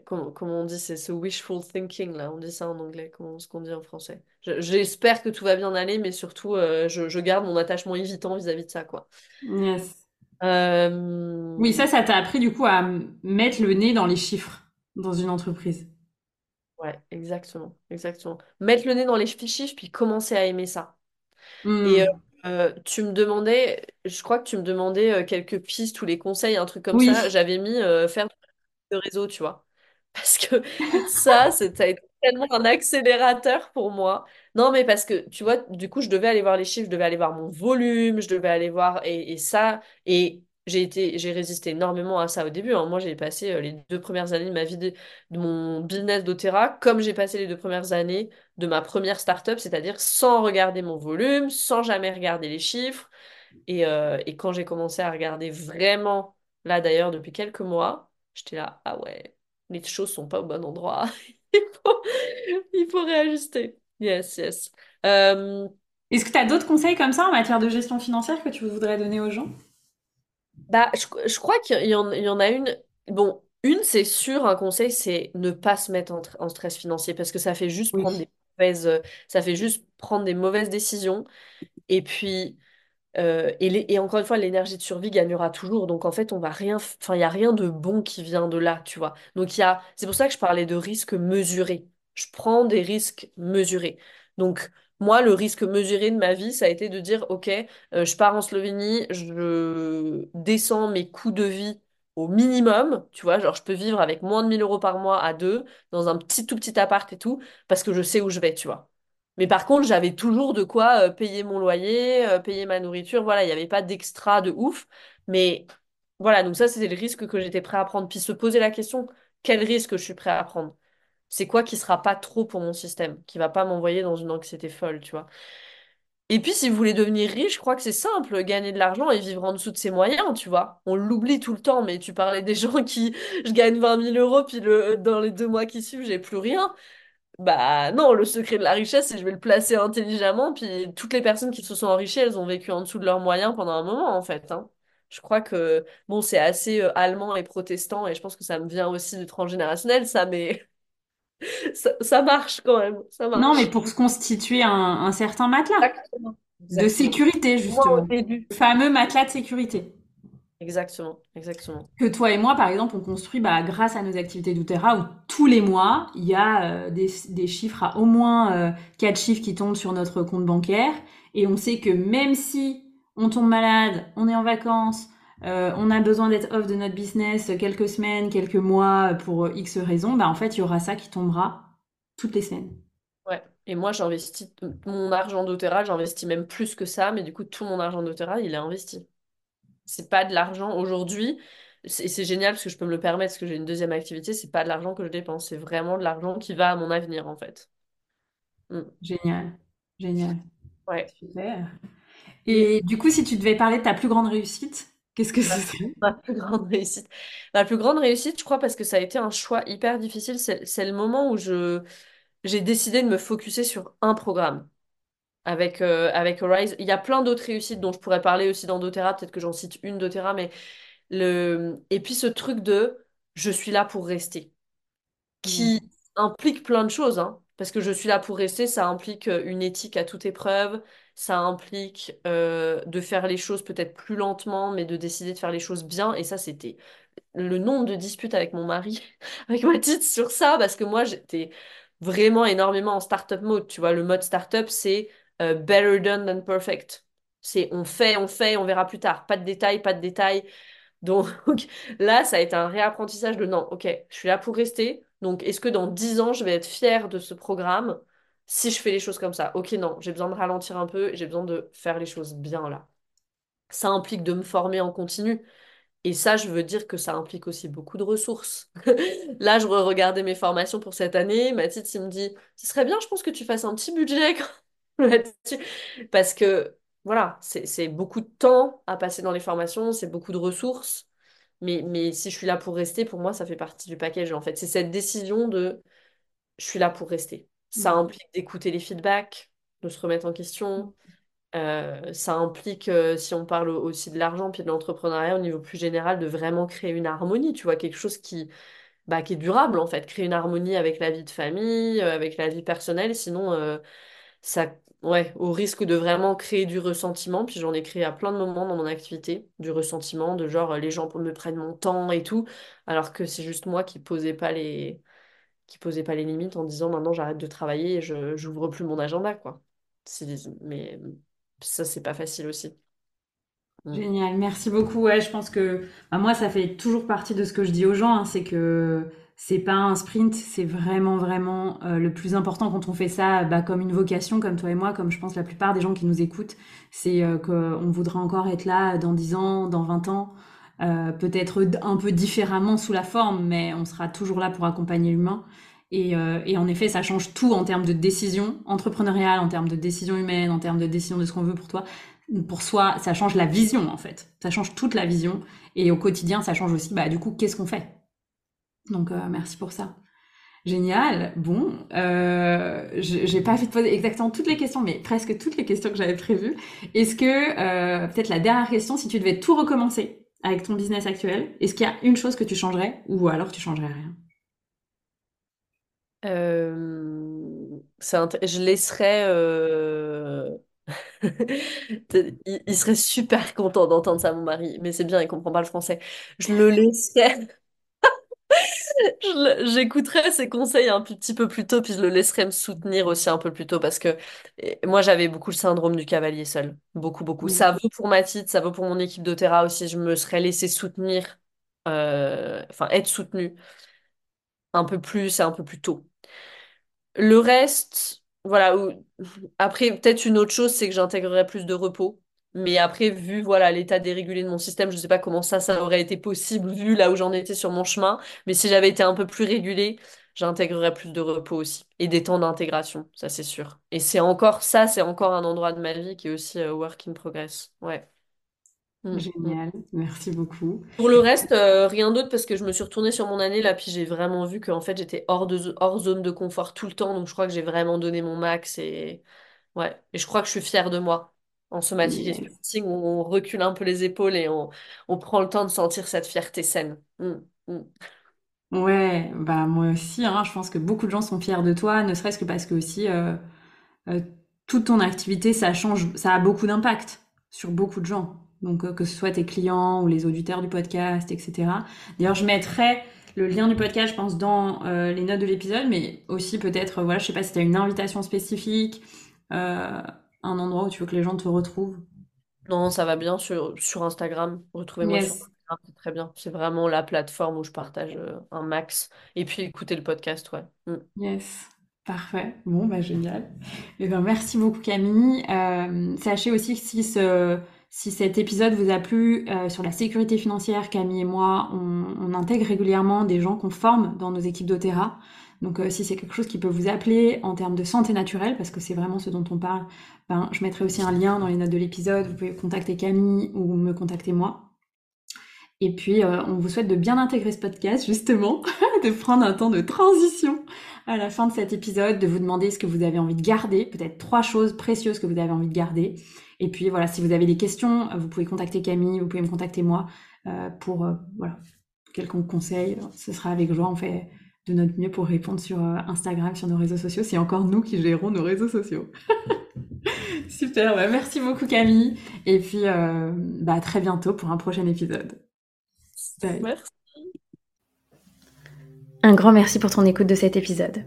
Comment, comment on dit, c'est ce wishful thinking, là, on dit ça en anglais, comment ce qu'on dit en français. Je, j'espère que tout va bien aller, mais surtout, euh, je, je garde mon attachement évitant vis-à-vis de ça, quoi. Yes. Euh... Oui, ça, ça t'a appris, du coup, à mettre le nez dans les chiffres, dans une entreprise. Ouais, exactement, exactement. Mettre le nez dans les chiffres, puis commencer à aimer ça. Mmh. Et euh, euh, tu me demandais, je crois que tu me demandais euh, quelques pistes ou les conseils, un truc comme oui. ça. J'avais mis euh, faire de réseau, tu vois. Parce que ça, c'était tellement un accélérateur pour moi. Non, mais parce que, tu vois, du coup, je devais aller voir les chiffres, je devais aller voir mon volume, je devais aller voir et, et ça. Et... J'ai été, j'ai résisté énormément à ça au début. Hein. Moi, j'ai passé euh, les deux premières années de ma vie de, de mon business doTERRA comme j'ai passé les deux premières années de ma première start-up, c'est-à-dire sans regarder mon volume, sans jamais regarder les chiffres. Et, euh, et quand j'ai commencé à regarder vraiment, là d'ailleurs depuis quelques mois, J'étais là, ah ouais, les choses sont pas au bon endroit. il, faut, il faut réajuster. Yes, yes. Euh... Est-ce que tu as d'autres conseils comme ça en matière de gestion financière que tu voudrais donner aux gens? Bah, je, je crois qu'il y en, il y en a une... Bon, une, c'est sûr, un conseil, c'est ne pas se mettre en, en stress financier parce que ça fait juste oui. prendre des mauvaises... Ça fait juste prendre des mauvaises décisions. Et puis... Euh, et, les, et encore une fois, l'énergie de survie gagnera toujours. Donc en fait, on va rien, enfin, il n'y a rien de bon qui vient de là, tu vois. Donc il y a, c'est pour ça que je parlais de risques mesurés. Je prends des risques mesurés. Donc moi, le risque mesuré de ma vie, ça a été de dire, ok, euh, je pars en Slovénie, je descends mes coûts de vie au minimum, tu vois, genre je peux vivre avec moins de mille euros par mois à deux, dans un petit tout petit appart et tout, parce que je sais où je vais, tu vois. Mais par contre, j'avais toujours de quoi euh, payer mon loyer, euh, payer ma nourriture. Voilà, il n'y avait pas d'extra de ouf. Mais voilà, donc ça, c'était le risque que j'étais prêt à prendre. Puis se poser la question, quel risque je suis prêt à prendre? C'est quoi qui ne sera pas trop pour mon système, qui ne va pas m'envoyer dans une anxiété folle, tu vois? Et puis, si vous voulez devenir riche, je crois que c'est simple, gagner de l'argent et vivre en dessous de ses moyens, tu vois. On l'oublie tout le temps, mais tu parlais des gens qui... Je gagne vingt mille euros, puis le... dans les deux mois qui suivent, j'ai plus rien. Bah non, le secret de la richesse, c'est je vais le placer intelligemment, puis toutes les personnes qui se sont enrichies, elles ont vécu en dessous de leurs moyens pendant un moment, en fait. Hein. Je crois que, bon, c'est assez euh, allemand et protestant, et je pense que ça me vient aussi du transgénérationnel, ça, mais ça, ça marche quand même, ça marche. Non, mais pour se constituer un, un certain matelas. Exactement. Exactement. De sécurité, justement. Moi, au début. Le fameux matelas de sécurité. Exactement, exactement. Que toi et moi, par exemple, on construit bah, grâce à nos activités doTERRA où tous les mois, il y a euh, des, des chiffres à au moins euh, quatre chiffres qui tombent sur notre compte bancaire. Et on sait que même si on tombe malade, on est en vacances, euh, on a besoin d'être off de notre business quelques semaines, quelques mois pour euh, X raisons, bah, en fait, il y aura ça qui tombera toutes les semaines. Ouais. Et moi, j'investis tout mon argent doTERRA, j'investis même plus que ça, mais du coup, tout mon argent doTERRA, il est investi. C'est pas de l'argent aujourd'hui, c'est, c'est génial parce que je peux me le permettre, parce que j'ai une deuxième activité, c'est pas de l'argent que je dépense, c'est vraiment de l'argent qui va à mon avenir en fait. Mm. Génial, génial. Ouais. Super. Et du coup, si tu devais parler de ta plus grande réussite, qu'est-ce que ce serait ? Ma plus grande réussite. Ma plus grande réussite, je crois, parce que ça a été un choix hyper difficile, c'est, c'est le moment où je, j'ai décidé de me focuser sur un programme. Avec, euh, avec Rise. Il y a plein d'autres réussites dont je pourrais parler aussi dans doTERRA, peut-être que j'en cite une doTERRA, mais le... Et puis ce truc de « je suis là pour rester », qui implique plein de choses, hein, parce que « je suis là pour rester », ça implique une éthique à toute épreuve, ça implique euh, de faire les choses peut-être plus lentement, mais de décider de faire les choses bien, et ça c'était le nombre de disputes avec mon mari, avec ma petite, sur ça, parce que moi j'étais vraiment énormément en start-up mode, tu vois, le mode start-up c'est Uh, better done than perfect. C'est on fait, on fait, on verra plus tard. Pas de détails, pas de détails. Donc là, ça a été un réapprentissage de non, ok, je suis là pour rester. Donc est-ce que dans dix ans, je vais être fière de ce programme si je fais les choses comme ça? Ok, non, j'ai besoin de ralentir un peu, j'ai besoin de faire les choses bien là. Ça implique de me former en continu. Et ça, je veux dire que ça implique aussi beaucoup de ressources. Là, je regardais mes formations pour cette année. Mathilde, il me dit, ce serait bien, je pense que tu fasses un petit budget quand... parce que voilà, c'est, c'est beaucoup de temps à passer dans les formations, c'est beaucoup de ressources, mais, mais si je suis là pour rester, pour moi ça fait partie du package en fait, c'est cette décision de je suis là pour rester, ça implique d'écouter les feedbacks, de se remettre en question, euh, ça implique euh, si on parle aussi de l'argent puis de l'entrepreneuriat au niveau plus général, de vraiment créer une harmonie, tu vois, quelque chose qui bah, qui est durable en fait, créer une harmonie avec la vie de famille, euh, avec la vie personnelle, sinon euh, ça ouais, au risque de vraiment créer du ressentiment, puis j'en ai créé à plein de moments dans mon activité, du ressentiment, de genre les gens me prennent mon temps et tout, alors que c'est juste moi qui posais pas les, qui posais pas les limites en disant maintenant j'arrête de travailler et je j'ouvre plus mon agenda, quoi. C'est... Mais ça, c'est pas facile aussi. Génial, merci beaucoup. Ouais, je pense que bah, moi, ça fait toujours partie de ce que je dis aux gens, hein, c'est que... C'est pas un sprint, c'est vraiment, vraiment euh, le plus important quand on fait ça bah, comme une vocation, comme toi et moi, comme je pense la plupart des gens qui nous écoutent, c'est euh, qu'on voudra encore être là dans dix ans, dans vingt ans, euh, peut-être un peu différemment sous la forme, mais on sera toujours là pour accompagner l'humain. Et, euh, et en effet, ça change tout en termes de décision entrepreneuriale, en termes de décision humaine, en termes de décision de ce qu'on veut pour toi. Pour soi, ça change la vision en fait, ça change toute la vision. Et au quotidien, ça change aussi, bah, du coup, qu'est-ce qu'on fait ? Donc, euh, merci pour ça. Génial. Bon, euh, j'ai pas fait de poser exactement toutes les questions, mais presque toutes les questions que j'avais prévues. Est-ce que, euh, peut-être la dernière question, si tu devais tout recommencer avec ton business actuel, est-ce qu'il y a une chose que tu changerais ou alors tu changerais rien? Euh, ça, je laisserais... Euh... il, il serait super content d'entendre ça, mon mari, mais c'est bien, il comprend pas le français. Je le laisserais... J'écouterais ses conseils un petit peu plus tôt, puis je le laisserais me soutenir aussi un peu plus tôt, parce que moi j'avais beaucoup le syndrome du cavalier seul, beaucoup beaucoup. Oui. Ça vaut pour ma titre, ça vaut pour mon équipe doTERRA aussi. Je me serais laissé soutenir, euh, enfin être soutenue un peu plus et un peu plus tôt. Le reste, voilà. Où... Après, peut-être une autre chose, c'est que j'intégrerais plus de repos. Mais après, vu voilà, l'état dérégulé de mon système, je ne sais pas comment ça, ça aurait été possible, vu là où j'en étais sur mon chemin. Mais si j'avais été un peu plus régulée, j'intégrerais plus de repos aussi. Et des temps d'intégration, ça c'est sûr. Et c'est encore ça, c'est encore un endroit de ma vie qui est aussi euh, work in progress. Ouais. Mmh. Génial, merci beaucoup. Pour le reste, euh, rien d'autre, parce que je me suis retournée sur mon année, là, puis j'ai vraiment vu qu'en fait, j'étais hors, de, hors zone de confort tout le temps. Donc je crois que j'ai vraiment donné mon max. Et, ouais. Et je crois que je suis fière de moi. En somatique experiencing, on recule un peu les épaules et on, on prend le temps de sentir cette fierté saine. Mm, mm. Ouais, bah moi aussi, hein, je pense que beaucoup de gens sont fiers de toi, ne serait-ce que parce que aussi euh, euh, toute ton activité, ça change, ça a beaucoup d'impact sur beaucoup de gens. Donc euh, que ce soit tes clients ou les auditeurs du podcast, et cetera. D'ailleurs, je mettrai le lien du podcast, je pense, dans euh, les notes de l'épisode, mais aussi peut-être, euh, voilà, je sais pas si tu as une invitation spécifique. Euh, Un endroit où tu veux que les gens te retrouvent? Non, ça va bien sur, sur Instagram. Retrouvez-moi yes. sur Instagram, c'est très bien. C'est vraiment la plateforme où je partage un max. Et puis, écoutez le podcast, ouais. Mm. Yes, parfait. Bon, bah génial. Et ben, merci beaucoup, Camille. Euh, sachez aussi que si, ce, si cet épisode vous a plu, euh, sur la sécurité financière, Camille et moi, on, on intègre régulièrement des gens qu'on forme dans nos équipes doTERRA. Donc euh, si c'est quelque chose qui peut vous appeler en termes de santé naturelle, parce que c'est vraiment ce dont on parle, ben, je mettrai aussi un lien dans les notes de l'épisode, vous pouvez contacter Camille ou me contacter moi. Et puis euh, on vous souhaite de bien intégrer ce podcast justement, de prendre un temps de transition à la fin de cet épisode, de vous demander ce que vous avez envie de garder, peut-être trois choses précieuses que vous avez envie de garder. Et puis voilà, si vous avez des questions, vous pouvez contacter Camille, vous pouvez me contacter moi euh, pour euh, voilà, quelconque conseil, ce sera avec joie, on fait... de notre mieux pour répondre sur Instagram, sur nos réseaux sociaux. C'est encore nous qui gérons nos réseaux sociaux. Super, bah merci beaucoup Camille. Et puis, euh, bah, à très bientôt pour un prochain épisode. Bye. Merci. Un grand merci pour ton écoute de cet épisode.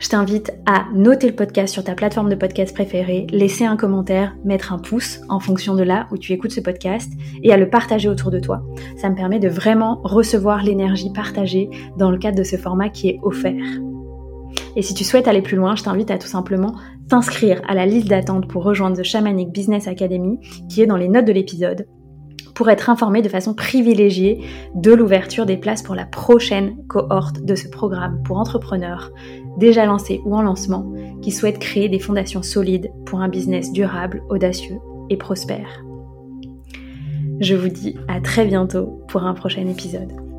Je t'invite à noter le podcast sur ta plateforme de podcast préférée, laisser un commentaire, mettre un pouce en fonction de là où tu écoutes ce podcast et à le partager autour de toi. Ça me permet de vraiment recevoir l'énergie partagée dans le cadre de ce format qui est offert. Et si tu souhaites aller plus loin, je t'invite à tout simplement t'inscrire à la liste d'attente pour rejoindre The Shamanic Business Academy qui est dans les notes de l'épisode, pour être informé de façon privilégiée de l'ouverture des places pour la prochaine cohorte de ce programme pour entrepreneurs déjà lancés ou en lancement qui souhaitent créer des fondations solides pour un business durable, audacieux et prospère. Je vous dis à très bientôt pour un prochain épisode.